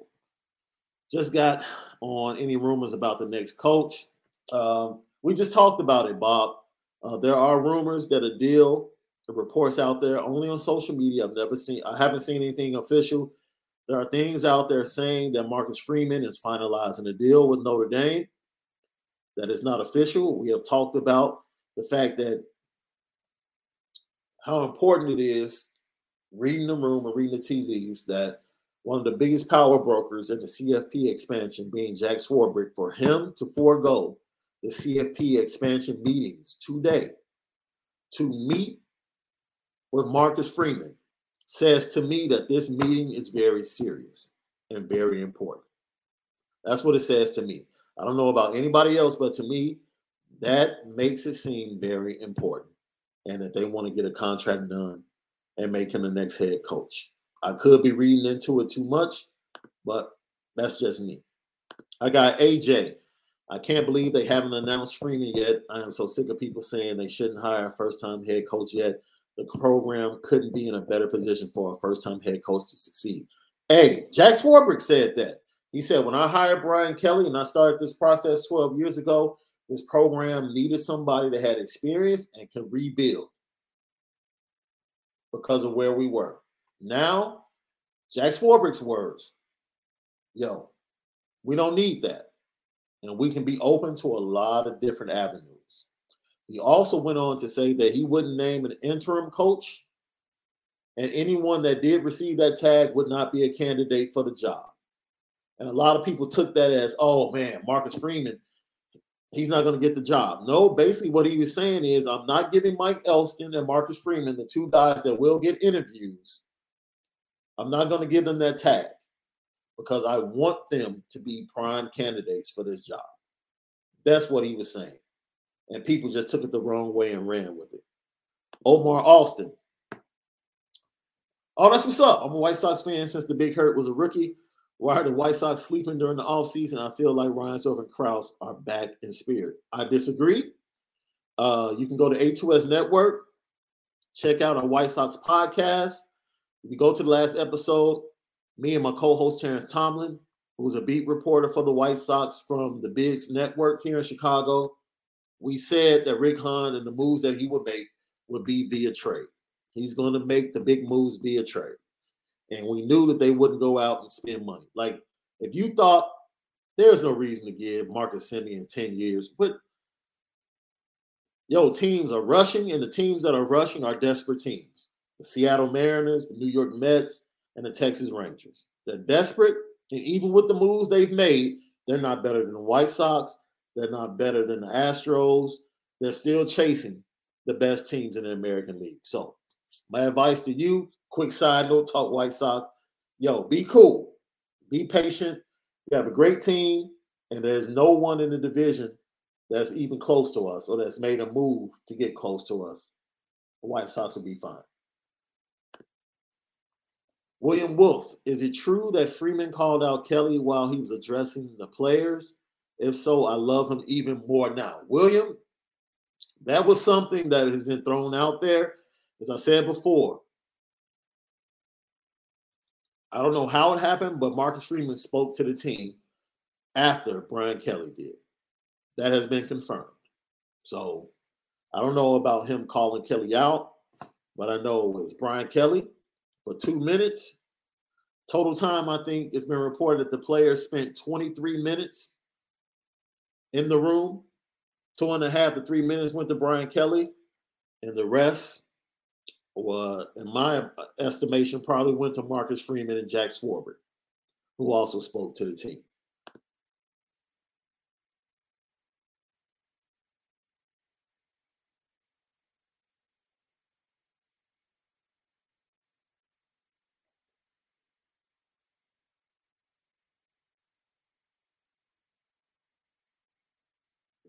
just got on any rumors about the next coach. Um, we just talked about it, Bob. Uh, there are rumors that a deal, the reports out there only on social media. I've never seen, I haven't seen anything official. There are things out there saying that Marcus Freeman is finalizing a deal with Notre Dame. That is not official. We have talked about the fact that how important it is, reading the room and reading the tea leaves, that one of the biggest power brokers in the C F P expansion, being Jack Swarbrick, for him to forego the C F P expansion meetings today to meet with Marcus Freeman, says to me that this meeting is very serious and very important. That's what it says to me. I don't know about anybody else, but to me, that makes it seem very important, and that they want to get a contract done and make him the next head coach. I could be reading into it too much, but that's just me. I got A J. I can't believe they haven't announced Freeman yet. I am so sick of people saying they shouldn't hire a first-time head coach yet. The program couldn't be in a better position for a first-time head coach to succeed. Hey, Jack Swarbrick said that. He said, when I hired Brian Kelly and I started this process twelve years ago, this program needed somebody that had experience and could rebuild because of where we were. Now, Jack Swarbrick's words, yo, we don't need that. And we can be open to a lot of different avenues. He also went on to say that he wouldn't name an interim coach, and anyone that did receive that tag would not be a candidate for the job. And a lot of people took that as, oh, man, Marcus Freeman, he's not going to get the job. No, basically what he was saying is, I'm not giving Mike Elston and Marcus Freeman, the two guys that will get interviews, I'm not going to give them that tag, because I want them to be prime candidates for this job. That's what he was saying. And people just took it the wrong way and ran with it. Omar Austin. Oh, that's what's up. I'm a White Sox fan since the Big Hurt was a rookie. Why are the White Sox sleeping during the offseason? I feel like Reinsdorf and Krause are back in spirit. I disagree. Uh, you can go to A two S Network. Check out our White Sox podcast. If you go to the last episode, me and my co-host Terrence Tomlin, who's a beat reporter for the White Sox from the Bigs Network here in Chicago, we said that Rick Hahn and the moves that he would make would be via trade. He's going to make the big moves via trade. And we knew that they wouldn't go out and spend money. Like, if you thought there's no reason to give Marcus Simeon ten years, but, yo, teams are rushing, and the teams that are rushing are desperate teams. The Seattle Mariners, the New York Mets, and the Texas Rangers. They're desperate, and even with the moves they've made, they're not better than the White Sox. They're not better than the Astros. They're still chasing the best teams in the American League. So my advice to you, quick side note, talk White Sox. Yo, be cool. Be patient. You have a great team, and there's no one in the division that's even close to us or that's made a move to get close to us. The White Sox will be fine. William Wolf, is it true that Freeman called out Kelly while he was addressing the players? If so, I love him even more now. William, that was something that has been thrown out there. As I said before, I don't know how it happened, but Marcus Freeman spoke to the team after Brian Kelly did. That has been confirmed. So I don't know about him calling Kelly out, but I know it was Brian Kelly. For two minutes, total time, I think it's been reported that the players spent twenty-three minutes in the room. Two and a half to three minutes went to Brian Kelly, and the rest, well, in my estimation, probably went to Marcus Freeman and Jack Swarbrick, who also spoke to the team.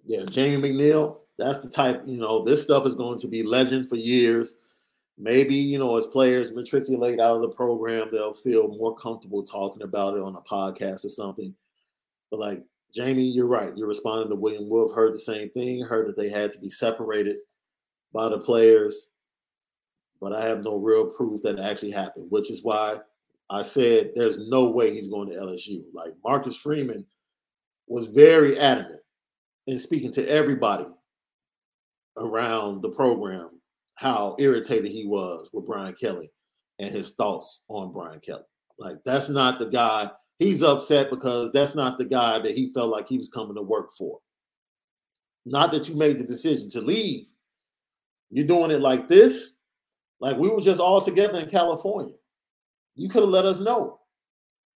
Yeah, Jamie McNeil, that's the type, you know, this stuff is going to be legend for years. Maybe, you know, as players matriculate out of the program, they'll feel more comfortable talking about it on a podcast or something. But, like, Jamie, you're right. You're responding to William Wolf. Heard the same thing. Heard that they had to be separated by the players. But I have no real proof that it actually happened, which is why I said there's no way he's going to L S U. Like, Marcus Freeman was very adamant and speaking to everybody around the program, how irritated he was with Brian Kelly and his thoughts on Brian Kelly. Like, that's not the guy. He's upset because that's not the guy that he felt like he was coming to work for. Not that you made the decision to leave. You're doing it like this. Like, we were just all together in California. You could have let us know.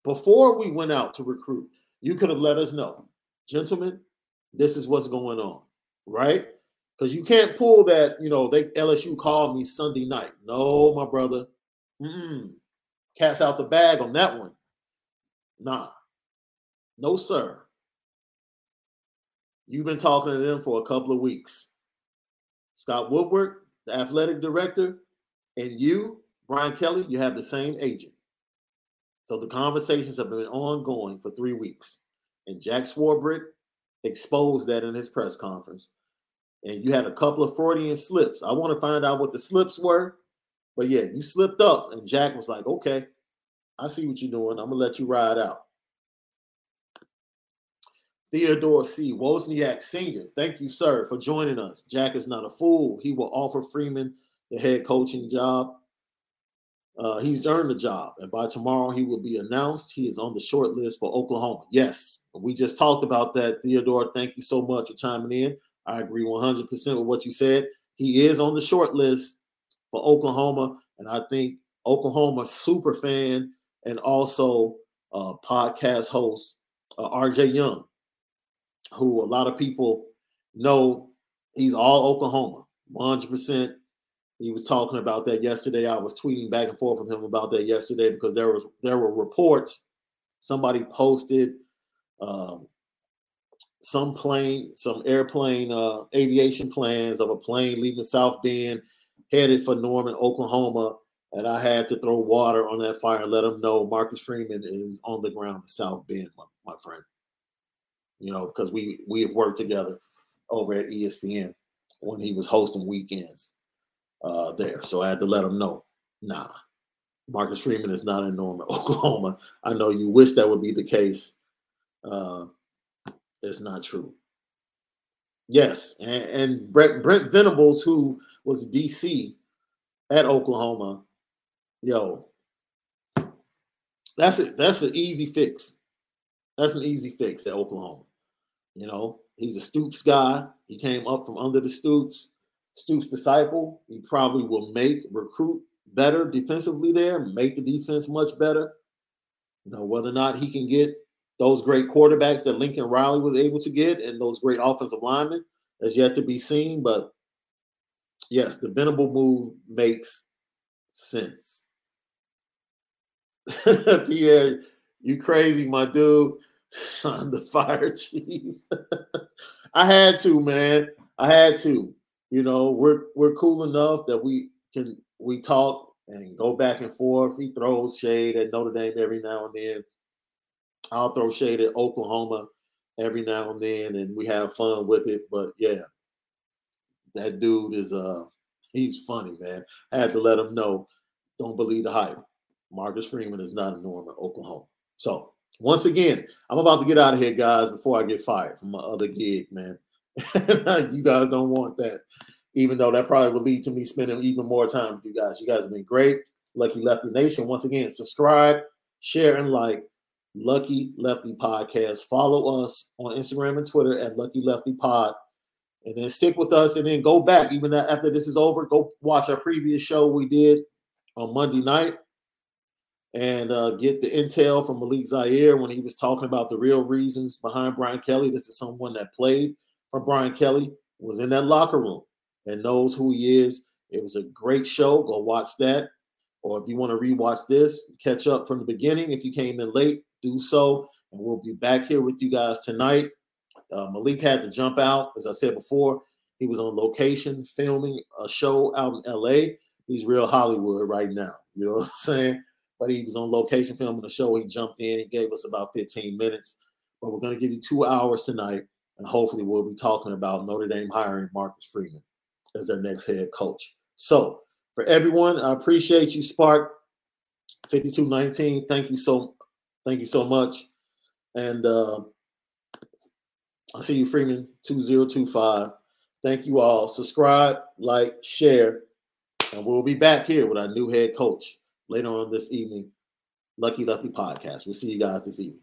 Before we went out to recruit, you could have let us know. Gentlemen, this is what's going on, right? Because you can't pull that, you know, they L S U called me Sunday night. No, my brother. Mm-mm. Cats out the bag on that one. Nah. No, sir. You've been talking to them for a couple of weeks. Scott Woodward, the athletic director, and you, Brian Kelly, you have the same agent. So the conversations have been ongoing for three weeks. And Jack Swarbrick exposed that in his press conference. And you had a couple of Freudian slips. I want to find out what the slips were. But yeah, you slipped up. And Jack was like, okay, I see what you're doing. I'm going to let you ride out. Theodore C. Wozniak Senior, thank you, sir, for joining us. Jack is not a fool. He will offer Freeman the head coaching job. Uh, he's earned the job, and by tomorrow he will be announced. He is on the short list for Oklahoma. Yes, we just talked about that, Theodore. Thank you so much for chiming in. I agree one hundred percent with what you said. He is on the short list for Oklahoma, and I think Oklahoma super fan and also uh, podcast host uh, R J Young, who a lot of people know, he's all Oklahoma, one hundred percent. He was talking about that yesterday. I was tweeting back and forth with him about that yesterday because there was there were reports. Somebody posted um, some plane, some airplane uh, aviation plans of a plane leaving South Bend, headed for Norman, Oklahoma, and I had to throw water on that fire and let them know Marcus Freeman is on the ground in South Bend, my, my friend. You know, because we we have worked together over at E S P N when he was hosting weekends. Uh, there. So I had to let them know, nah, Marcus Freeman is not in Norman, Oklahoma. I know you wish that would be the case. Uh, it's not true. Yes. And, and Brent, Brent Venables, who was D C at Oklahoma, yo, that's it. That's an easy fix. That's an easy fix at Oklahoma. You know, he's a Stoops guy. He came up from under the Stoops. Stoops' disciple, he probably will make recruit better defensively there, make the defense much better. You know, whether or not he can get those great quarterbacks that Lincoln Riley was able to get and those great offensive linemen is yet to be seen. But, yes, the Venable move makes sense. Pierre, you crazy, my dude. Sean, the fire chief. I had to, man. I had to. You know, we're we're cool enough that we can we talk and go back and forth. He throws shade at Notre Dame every now and then. I'll throw shade at Oklahoma every now and then, and we have fun with it. But yeah, that dude is uh he's funny, man. I had to let him know, don't believe the hype. Marcus Freeman is not a norm in Oklahoma. So once again, I'm about to get out of here, guys, before I get fired from my other gig, man. You guys don't want that, even though that probably would lead to me spending even more time with you guys. You guys have been great. Lucky Lefty Nation. Once again, subscribe, share, and like Lucky Lefty Podcast. Follow us on Instagram and Twitter at Lucky Lefty Pod. And then stick with us and then go back. Even after this is over, go watch our previous show we did on Monday night and uh, get the intel from Malik Zaire when he was talking about the real reasons behind Brian Kelly. This is someone that played for Brian Kelly, was in that locker room and knows who he is. It was a great show. Go watch that. Or if you want to rewatch this, catch up from the beginning. If you came in late, do so. And we'll be back here with you guys tonight. Uh, Malik had to jump out. As I said before, he was on location filming a show out in L A. He's real Hollywood right now. You know what I'm saying? But he was on location filming a show. He jumped in. He gave us about fifteen minutes. But we're going to give you two hours tonight. And hopefully we'll be talking about Notre Dame hiring Marcus Freeman as their next head coach. So for everyone, I appreciate you, Spark fifty-two nineteen. Thank you so, thank you so much. And uh, I'll see you, Freeman two thousand twenty-five. Thank you all. Subscribe, like, share, and we'll be back here with our new head coach later on this evening. Lucky Lefty Podcast. We'll see you guys this evening.